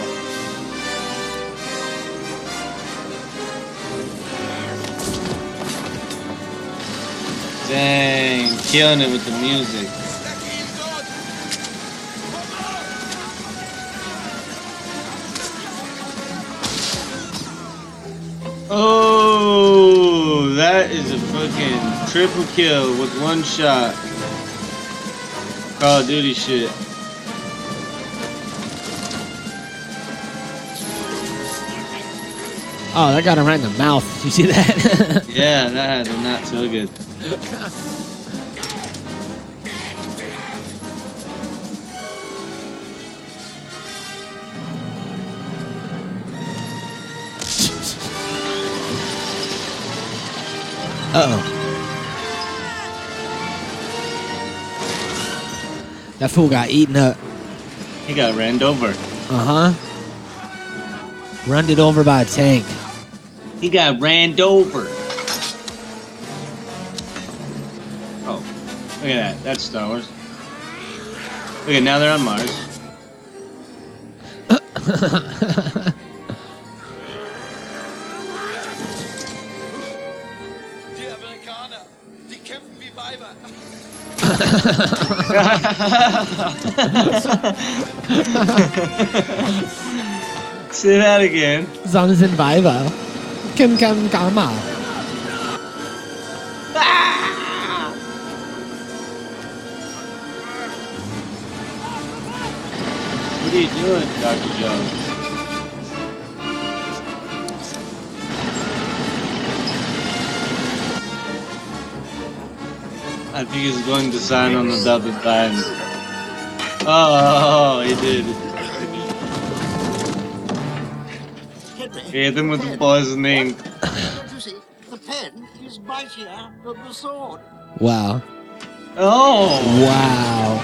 Dang, killing it with the music. Oh, that is a fucking triple kill with one shot. Call of Duty shit. Oh, that got him right in the mouth. You see that? Yeah, that had him not so good. Uh-oh. That fool got eaten up. He got ran over. Uh-huh. Runned over by a tank. He got ran over. Look at that. That's Star Wars. Look at now they're on Mars. Say that again. Songs in Viva. Kim Kam Kama. What are you doing, Doctor Jones? I think he's going to sign on the double time. Oh, he did. He hit him with the poisoning. The pen is mightier than the sword. Wow. Oh! Wow.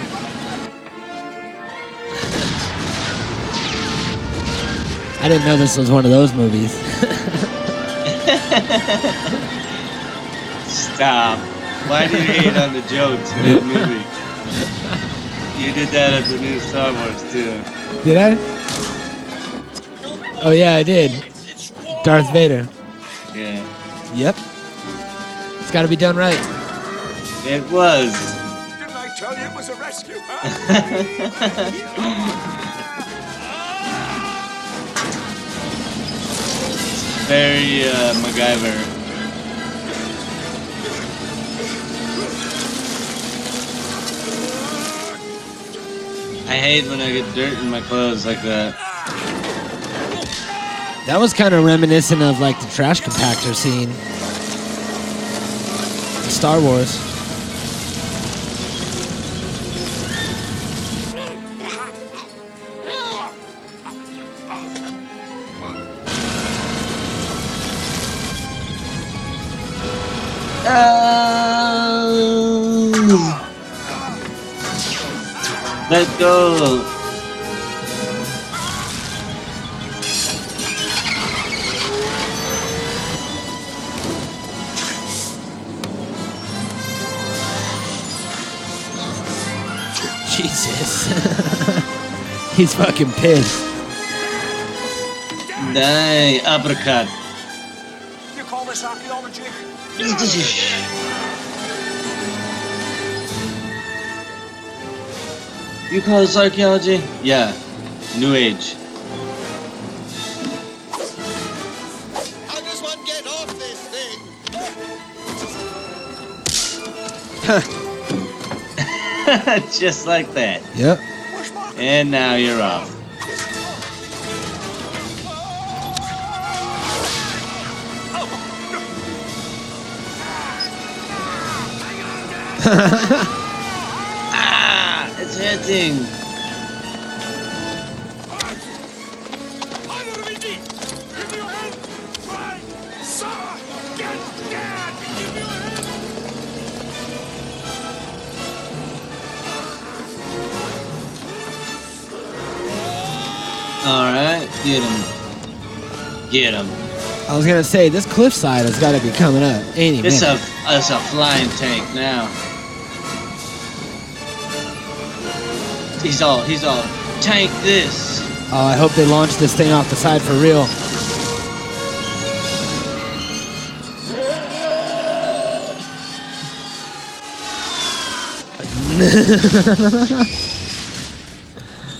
I didn't know this was one of those movies. Stop. Why do you hate on the jokes in that movie? You did that at the new Star Wars, too. Did I? Oh, yeah, I did. Darth Vader. Yeah. Yep. It's got to be done right. It was. Didn't I tell you it was a rescue? Huh? Very uh, MacGyver. I hate when I get dirt in my clothes like that. That was kind of reminiscent of like the trash compactor scene in Star Wars. Let's go. Jesus. He's fucking pissed. Dang, uppercut. You call this archaeology? You call this archaeology? Yeah. New Age. How does one get off this thing? Huh. Just like that. Yep. And now you're off. Ah, it's hitting. All right, get him. Get him. I was gonna say this cliffside has got to be coming up any minute. It's a it's a flying tank now. he's all, he's all, tank this. Oh, I hope they launch this thing off the side for real.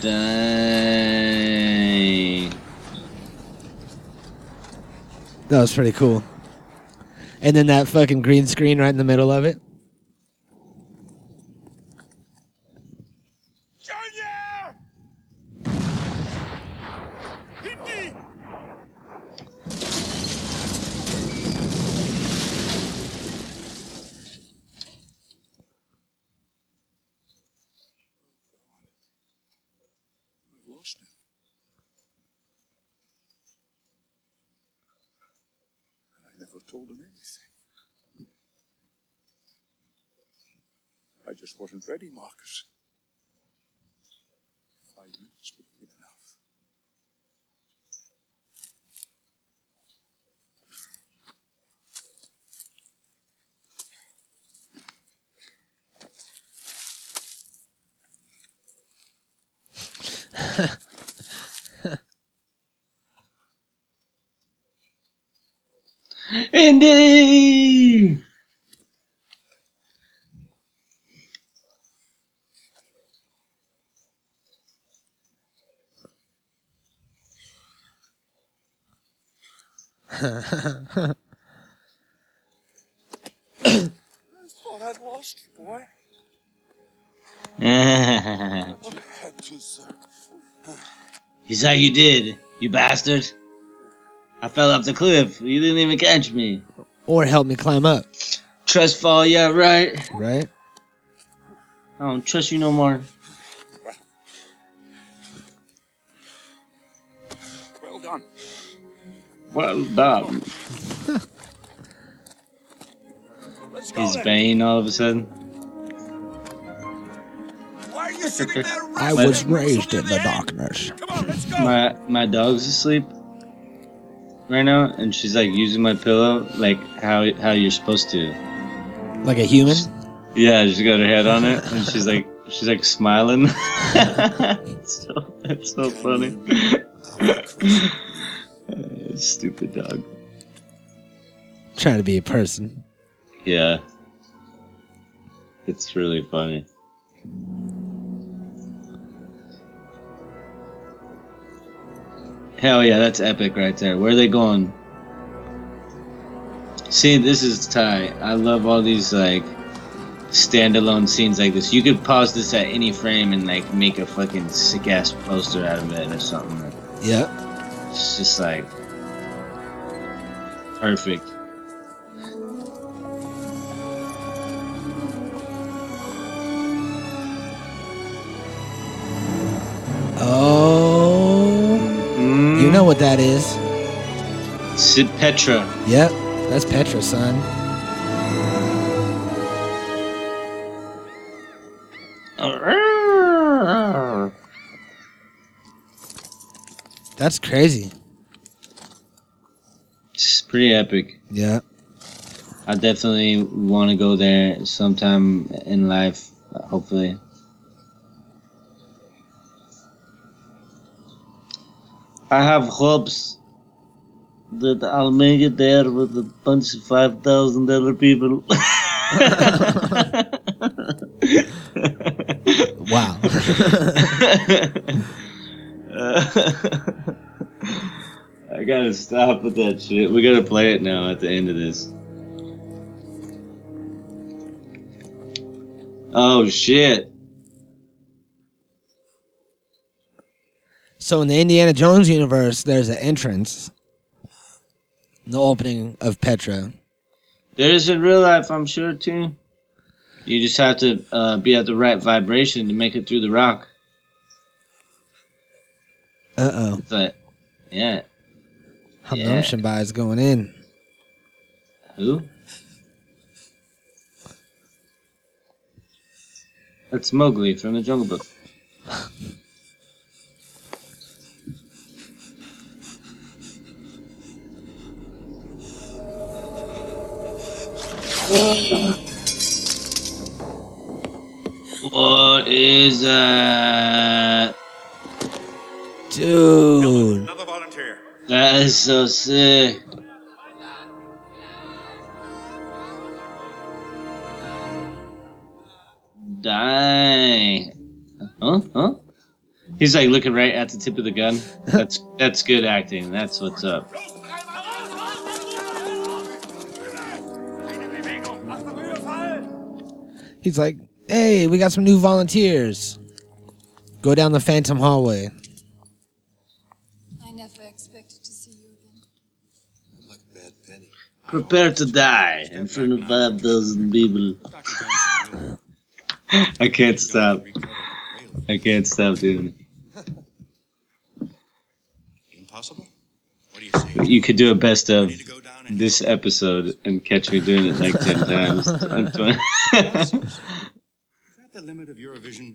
Dang. That was pretty cool. And then that fucking green screen right in the middle of it. I just wasn't ready, Marcus. Five minutes would be enough. Indy! I thought I'd lost you, boy. He's how you did, you bastard. I fell off the cliff. You didn't even catch me. Or help me climb up. Trust fall, yeah, right? Right. I don't trust you no more. Well done. Well done. He's Bane all of a sudden. Why are you sitting there? I was raised in the darkness. Come on, let's go. My my dog's asleep right now, and she's like using my pillow like how how you're supposed to. Like a human? Yeah, she's got her head on it, and she's like she's like smiling. It's so, it's so funny. Stupid dog. Trying to be a person. Yeah. It's really funny. Hell yeah, that's epic right there. Where are they going? See, this is tight. I love all these like standalone scenes like this. You could pause this at any frame and like make a fucking sick ass poster out of it or something. Yeah. It's just like perfect. Oh, mm. You know what that is? It's Petra. Yep, that's Petra, son. That's crazy. It's pretty epic. Yeah. I definitely want to go there sometime in life, hopefully. I have hopes that I'll make it there with a bunch of five thousand other people. Wow. I gotta stop with that shit. We gotta play it now at the end of this. Oh, shit. So in the Indiana Jones universe, there's an entrance. The opening of Petra. There is in real life, I'm sure, too. You just have to uh, be at the right vibration to make it through the rock. Uh-oh. But, yeah. Yeah. Shambhai's going in. Who? That's Mowgli from the Jungle Book. What is that? Dude. Another volunteer. That is so sick. Die. Huh? Huh? He's like looking right at the tip of the gun. That's that's good acting. That's what's up. He's like, hey, we got some new volunteers. Go down the phantom hallway. I never expected to see you again. I'm like a bad penny. Prepare to die in front of five thousand people. I can't stop. I can't stop doing it. Impossible? What do you say? You could do a best of this episode and catch me doing it like ten times. Is that the limit of Eurovision?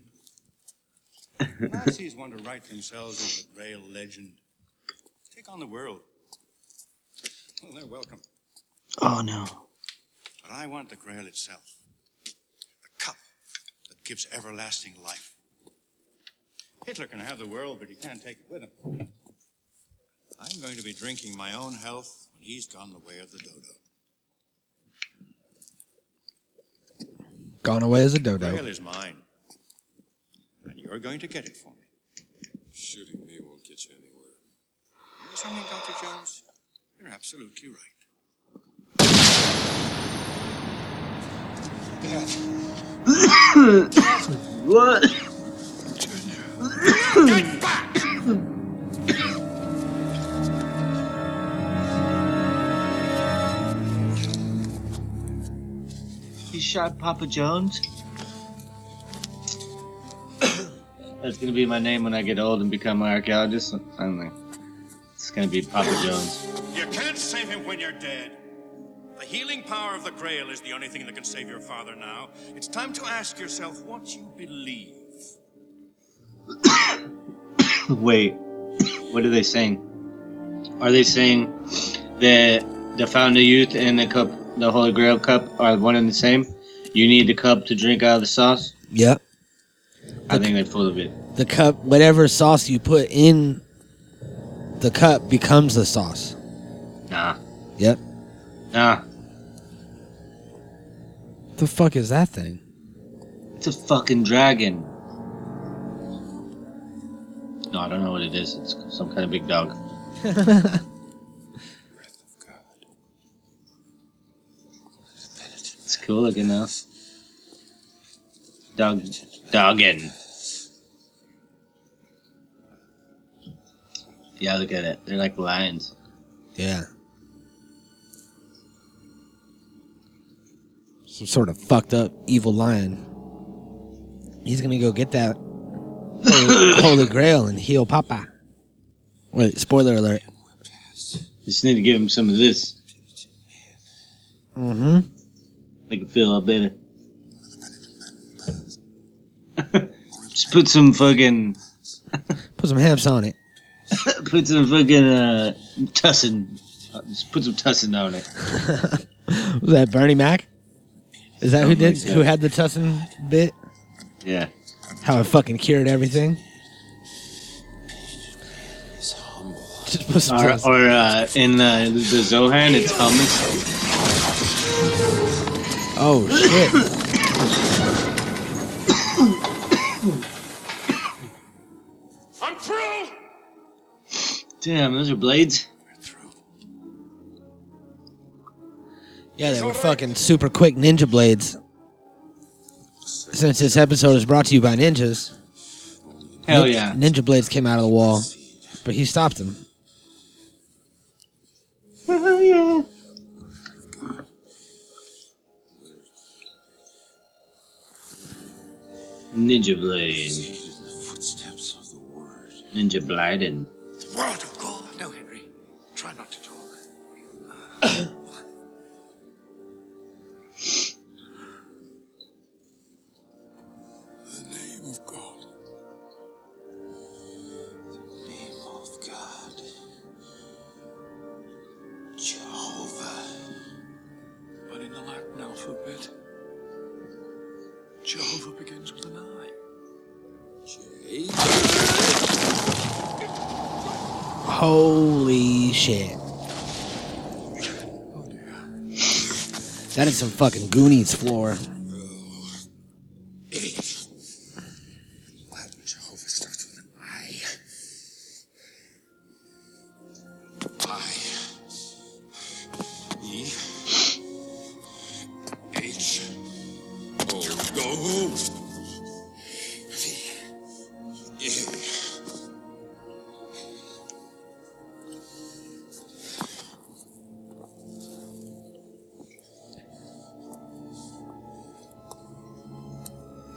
Nazis want to write themselves as a rail legend. Take on the world. Well, they're welcome. Oh, no. But I want the grail itself. The cup that gives everlasting life. Hitler can have the world, but he can't take it with him. I'm going to be drinking my own health when he's gone the way of the dodo. Gone away as a dodo. The grail is mine. And you're going to get it for me. Shooting me won't get you anywhere. You know something, Doctor Jones? You're absolutely right. What? Get back! He shot Papa Jones? That's gonna be my name when I get old and become an archaeologist. I don't know. It's gonna be Papa Jones. You can't save him when you're dead. The healing power of the Grail is the only thing that can save your father now. It's time to ask yourself what you believe. Wait, what are they saying? Are they saying that the founder youth and the cup, the Holy Grail cup, are one and the same? You need the cup to drink out of the sauce? Yep. I the, think they're full of it. The cup, whatever sauce you put in the cup becomes the sauce. Nah. Yep. Nah. What the fuck is that thing? It's a fucking dragon. No, I don't know what it is. It's some kind of big dog. Breath of God. It's cool looking now. Dog, doggin. Yeah, look at it. They're like lions. Yeah. Some sort of fucked up evil lion. He's gonna go get that Holy, Holy Grail and heal Papa. Wait, spoiler alert. Just need to give him some of this. Mm-hmm. Make it feel a lot better. Just put some fucking... put some hamps on it. Put some fucking uh, tussin. Just put some tussin on it. Was that Bernie Mac? Is that oh, who did? Who had the tussin bit? Yeah. How I fucking cured everything. Or, or uh, in uh, the Zohan, it's hummus. Oh, shit. I'm through! Damn, those are blades. Yeah, they were fucking super quick ninja blades. Since this episode is brought to you by ninjas. Hell Ninja, yeah. Ninja blades came out of the wall, but he stopped them. Hell yeah. Ninja blade. Ninja blinding. The world of gold. No, Henry. Try not to talk. Jehovah begins with an I. J. Holy shit. Oh dear. That is some fucking Goonies floor.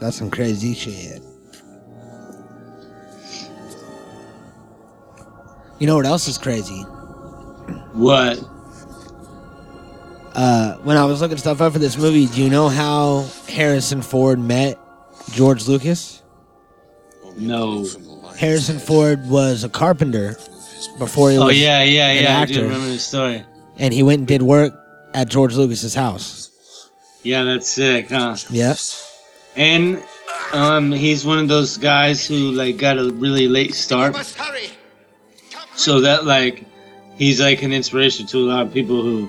That's some crazy shit. You know what else is crazy? What? Uh, when I was looking stuff up for this movie, do you know how Harrison Ford met George Lucas? No. Harrison Ford was a carpenter before he was oh, yeah, yeah, yeah. an actor. I do remember the story. And he went and did work at George Lucas's house. Yeah, that's sick, huh? Yep. And um, he's one of those guys who like got a really late start, so that like he's like an inspiration to a lot of people who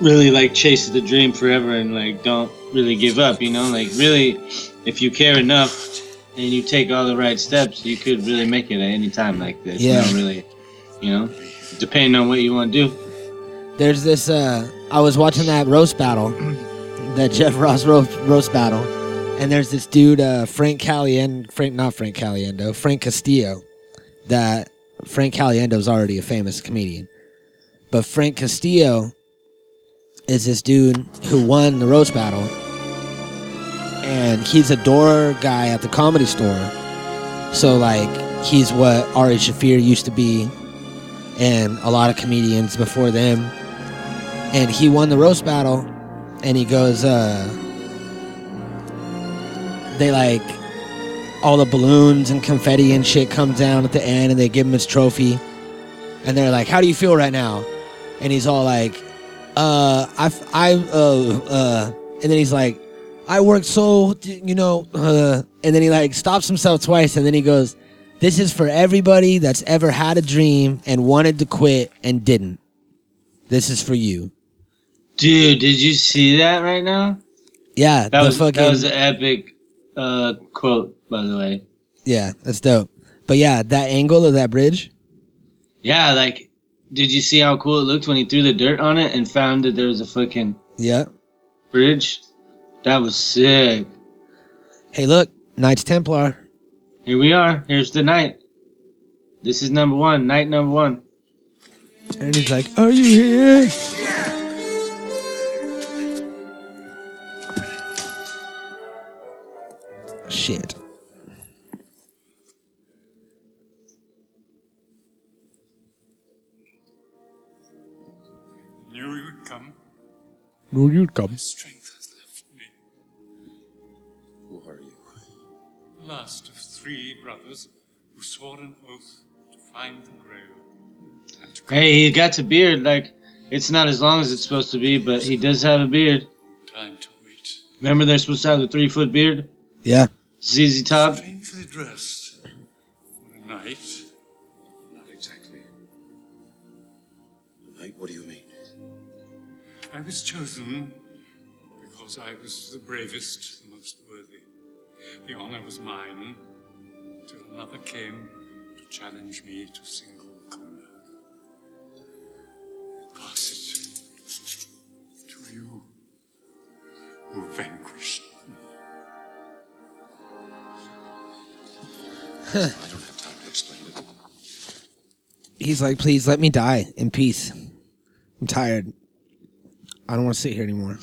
really like chase the dream forever and like don't really give up. You know, like really, if you care enough and you take all the right steps, you could really make it at any time like this. Yeah, you know, really, you know, depending on what you want to do. There's this. Uh, I was watching that roast battle, that Jeff Ross roast, roast battle. And there's this dude, uh, Frank Caliendo, Frank, not Frank Caliendo, Frank Castillo, that Frank Caliendo's already a famous comedian. But Frank Castillo is this dude who won the roast battle. And he's a door guy at the Comedy Store. So, like, he's what Ari Shaffir used to be and a lot of comedians before them. And he won the roast battle. And he goes, uh... they like all the balloons and confetti and shit comes down at the end and they give him his trophy and they're like, how do you feel right now? And he's all like, uh I, I uh uh and then he's like, I worked so you know uh and then he like stops himself twice and then he goes, this is for everybody that's ever had a dream and wanted to quit and didn't. This is for you. Dude, did you see that right now? Yeah, that was fucking, that was epic. Uh, quote, by the way. Yeah, that's dope. But yeah, that angle of that bridge. Yeah, like, did you see how cool it looked when he threw the dirt on it and found that there was a fucking yeah bridge? That was sick. Hey, look, Knights Templar. Here we are. Here's the knight. This is number one, knight number one. And he's like, are you here? Shit. Knew you would come. Knew you'd come. My strength has left me. Who are you? Last of three brothers who swore an oath to find the grail. Hey, he got a beard. Like, it's not as long as it's supposed to be, but he does have a beard. Time to wait. Remember, they're supposed to have a three-foot beard. Yeah. Z Z Top. Painfully dressed for a knight. Not exactly. Knight, what do you mean? I was chosen because I was the bravest, the most worthy. The honor was mine till another came to challenge me to single combat. Pass it to you who vanquished. I don't have time to explain it. He's like, please let me die in peace. I'm tired. I don't want to sit here anymore.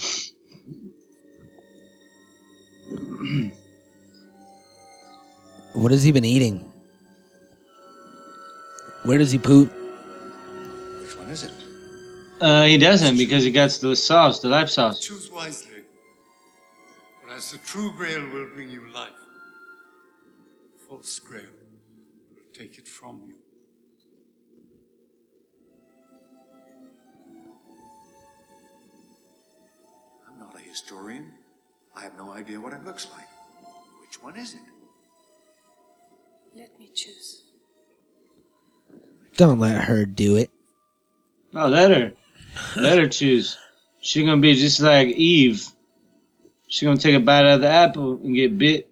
What has he been eating? Where does he poop? Which one is it? Uh, he doesn't because he gets the sauce, the life sauce. Choose wisely, for as the true grail will bring you life. False grail will take it from you. I'm not a historian. I have no idea what it looks like. Which one is it? Let me choose. Don't let her do it. No, let her. Let her choose. She's going to be just like Eve. She's going to take a bite out of the apple and get bit.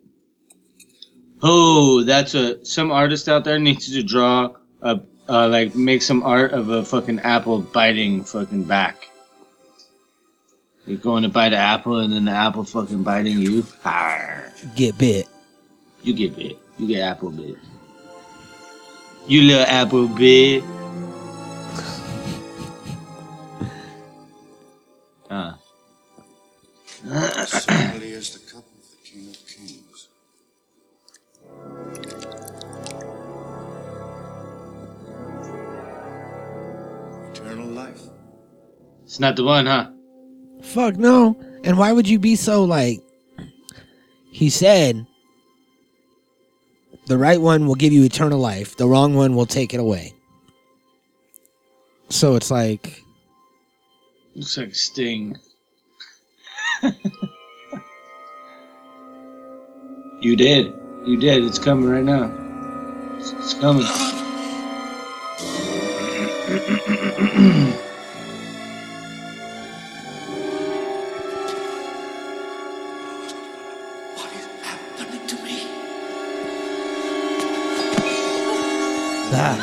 Oh, that's a... Some artist out there needs to draw a... Uh, like, make some art of a fucking apple biting fucking back. You're going to bite an apple and then the apple fucking biting you. Arr. Get bit. You get bit. You get apple bit. You little apple bit. Huh. Certainly is the cup of the King of Kings. Eternal life. It's not the one, huh? Fuck no. And why would you be so like, he said, the right one will give you eternal life. The wrong one will take it away. So it's like. Looks like Sting. You did. You did. It's coming right now. It's, it's coming. What is happening to me? That.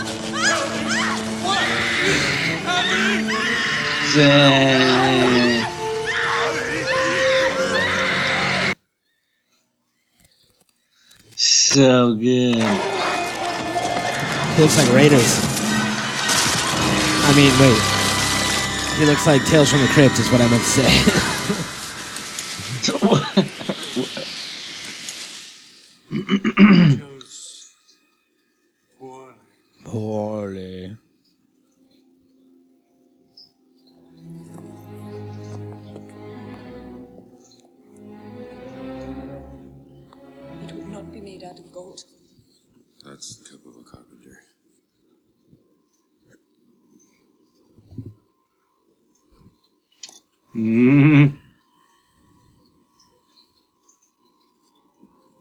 So good. He looks like Raiders. I mean, wait. He looks like Tales from the Crypt is what I meant to say. Poorly. That's the cup of a carpenter. Mm-hmm.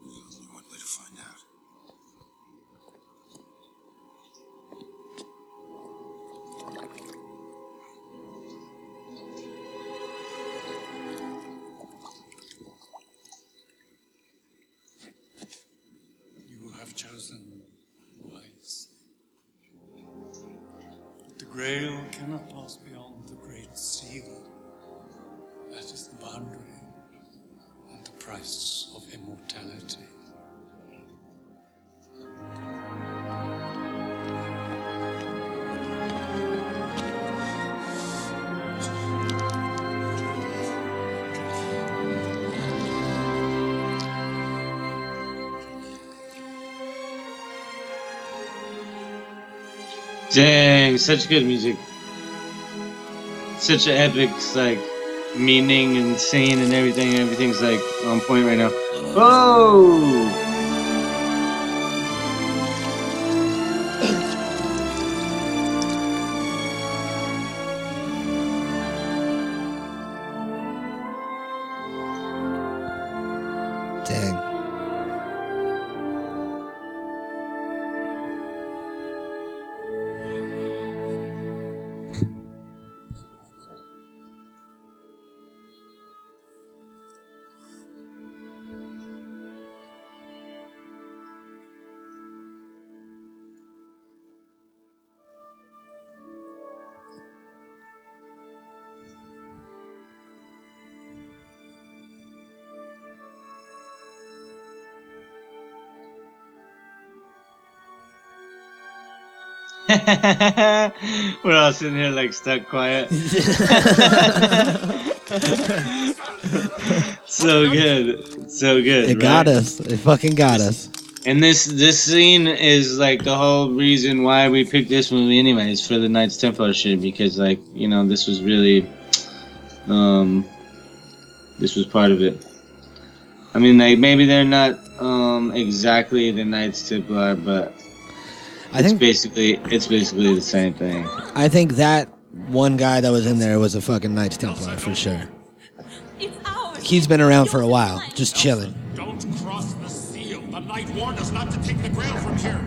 There's only one way to find out. You have chosen. The grail cannot pass beyond the great seal. That is the boundary and the price of immortality. Dang, such good music. Such an epic, like, meaning and scene and everything. Everything's, like, on point right now. Whoa! We're all sitting here like stuck quiet. So good. So good. It right? got us. It fucking got us. And this this scene is like the whole reason why we picked this movie anyways, for the Knights Templar shit, because like, you know, this was really um this was part of it. I mean, like, maybe they're not um exactly the Knights Templar, but I it's think, basically it's basically the same thing. I think that one guy that was in there was a fucking Knights Templar for sure. It's ours. he's been around for a while, just chilling. Don't cross the seal. The knight warned us not to take the grail from here.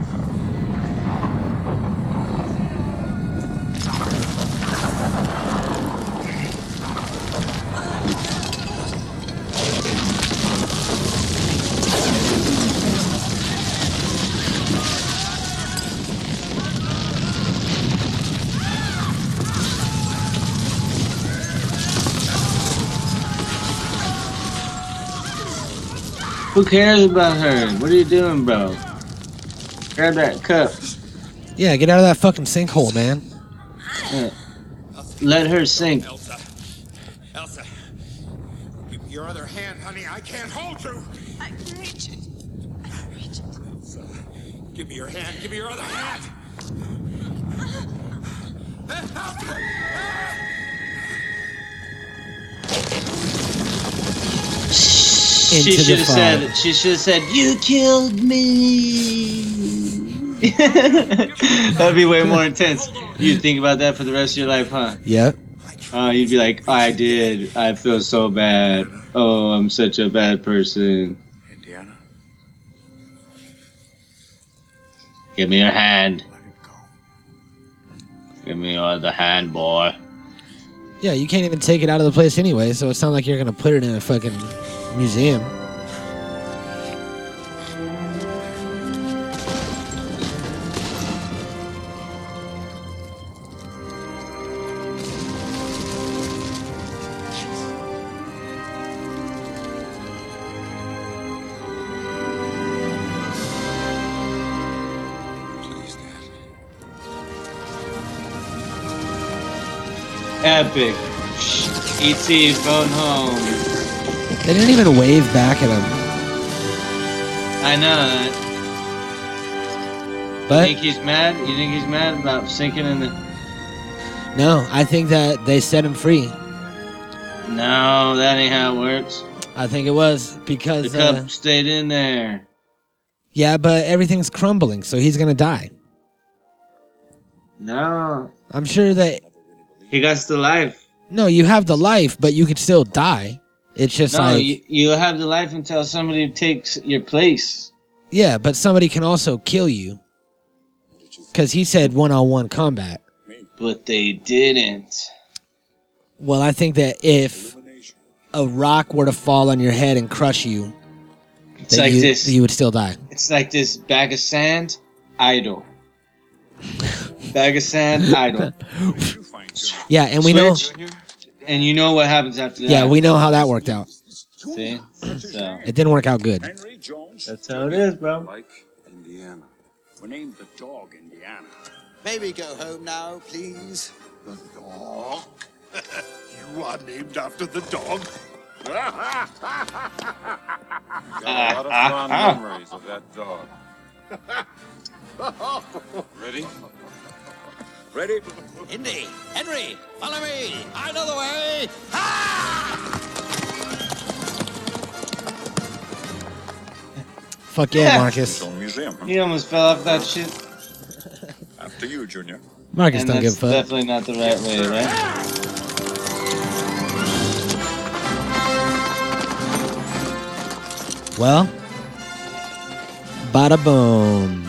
Who cares about her? What are you doing, bro? Grab that cup. Yeah, get out of that fucking sinkhole, man. Yeah. Let her sink. Elsa. Elsa. Your other hand, honey. I can't hold you. I can reach it. I can reach it. Elsa. Give me your hand. Give me your other hand. She should have said. She should have said, "You killed me." That'd be way more intense. You'd think about that for the rest of your life, huh? Yeah. Uh, you'd be like, oh, "I did. I feel so bad. Oh, I'm such a bad person." Indiana, give me your hand. Give me your other hand, boy. Yeah, you can't even take it out of the place anyway, so it's not like you're gonna put it in a fucking museum. Epic. E T, phone home. They didn't even wave back at him. I know. But you think he's mad? You think he's mad about sinking in the... No, I think that they set him free. No, that ain't how it works. I think it was because... The cup uh, stayed in there. Yeah, but everything's crumbling, so he's going to die. No. I'm sure that... He got the life. No, you have the life, but you could still die. It's just no, like... you, you have the life until somebody takes your place. Yeah, but somebody can also kill you. Because he said one-on-one combat. But they didn't. Well, I think that if a rock were to fall on your head and crush you, it's like you, this, you would still die. It's like this bag of sand, idle. Bag of sand, idle. Yeah, and we Switch. know... And you know what happens after that. Yeah, we know how that worked out. See? So. It didn't work out good. Henry Jones. That's how it is, bro. Like Indiana. We named the dog Indiana. Maybe go home now, please. The dog? You are named after the dog? Got a lot of fond memories of that dog. Ready? Ready? Indy, Henry, follow me. I know the way. Ha! Fuck yeah, Marcus. Museum, huh? He almost fell off that shit. After you, Junior. Marcus and don't give a fuck. Definitely not the right way, right? Ah! Well, bada boom.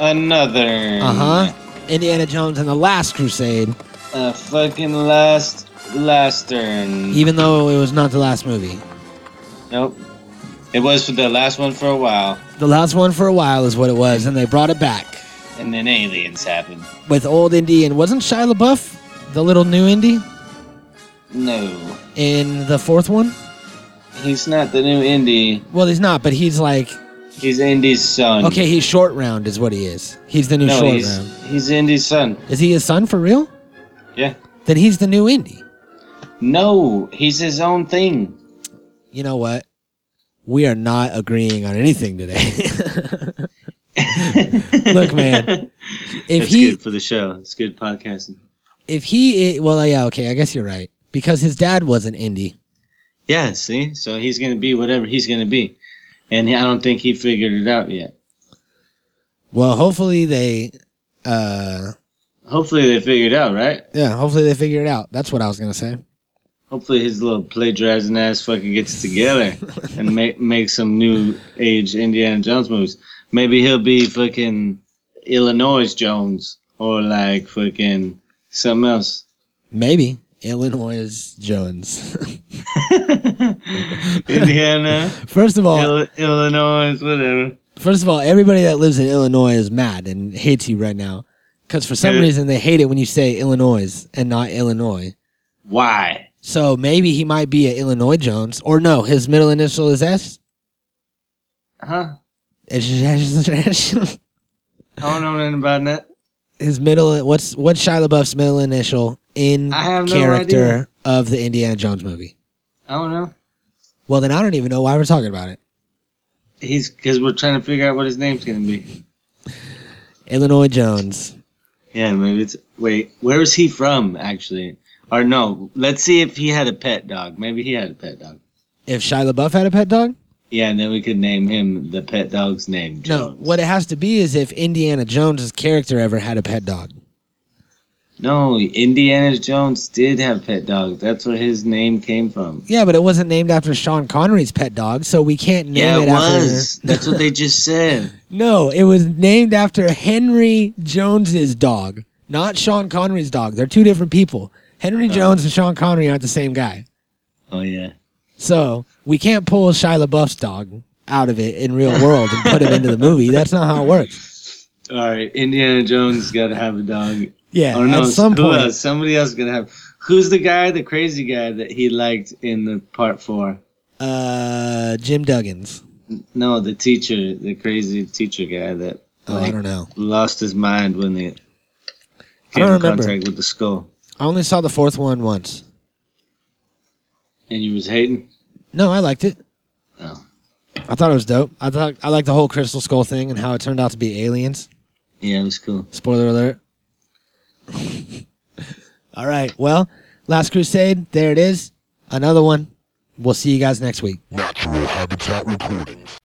Another. Uh huh. Indiana Jones and the Last Crusade. A fucking last lastern. Even though it was not the last movie. Nope. It was for the last one for a while. The last one for a while is what it was, and they brought it back. And then aliens happened. With old Indy, and wasn't Shia LaBeouf the little new Indy? No. In the fourth one? He's not the new Indy. Well, he's not, but he's like... He's Indy's son. Okay, he's Short Round is what he is. He's the new no, Short he's, Round. He's Indy's son. Is he his son for real? Yeah. Then he's the new Indy. No, he's his own thing. You know what? We are not agreeing on anything today. Look, man. If That's he, good for the show. It's good podcasting. If he... Well, yeah, okay, I guess you're right. Because his dad was an Indy. Yeah, see? So he's going to be whatever he's going to be. And I don't think he figured it out yet. Well, hopefully they... Uh, hopefully they figured it out, right? Yeah, hopefully they figured it out. That's what I was going to say. Hopefully his little plagiarizing ass fucking gets together and make make some new age Indiana Jones movies. Maybe he'll be fucking Illinois Jones or like fucking something else. Maybe. Illinois Jones. Indiana. First of all, Il- Illinois, whatever. First of all, everybody that lives in Illinois is mad and hates you right now. Because for some reason they hate it when you say Illinois and not Illinois. Why? So maybe he might be an Illinois Jones. Or no, his middle initial is S? Huh? I don't know anything about that. His middle, what's what's Shia LaBeouf's middle initial in character of the Indiana Jones movie? I don't know. Well, then I don't even know why we're talking about it. He's because we're trying to figure out what his name's going to be. Illinois Jones. Yeah, maybe it's... Wait, where is he from, actually? Or no, let's see if he had a pet dog. Maybe he had a pet dog. If Shia LaBeouf had a pet dog? Yeah, and then we could name him the pet dog's name, Jones. No, what it has to be is if Indiana Jones' character ever had a pet dog. No, Indiana Jones did have pet dogs. That's where his name came from. Yeah, but it wasn't named after Sean Connery's pet dog, so we can't name yeah, it, it after... Yeah, it was. That's what they just said. No, it was named after Henry Jones's dog, not Sean Connery's dog. They're two different people. Henry oh. Jones and Sean Connery aren't the same guy. Oh, yeah. So, we can't pull Shia LaBeouf's dog out of it in real world and put him into the movie. That's not how it works. All right, Indiana Jones got to have a dog. Yeah, or no, at some who point. Else? Somebody else got to have. Who's the guy, the crazy guy that he liked in the part four? Uh, Jim Duggins. No, the teacher, the crazy teacher guy that oh, like, I don't know. lost his mind when they came in remember. contact with the skull. I only saw the fourth one once. And you was hating? No, I liked it. Oh. I thought it was dope. I thought I liked the whole crystal skull thing and how it turned out to be aliens. Yeah, it was cool. Spoiler alert. All right. Well, Last Crusade, there it is. Another one. We'll see you guys next week. Natural Habitat Recordings.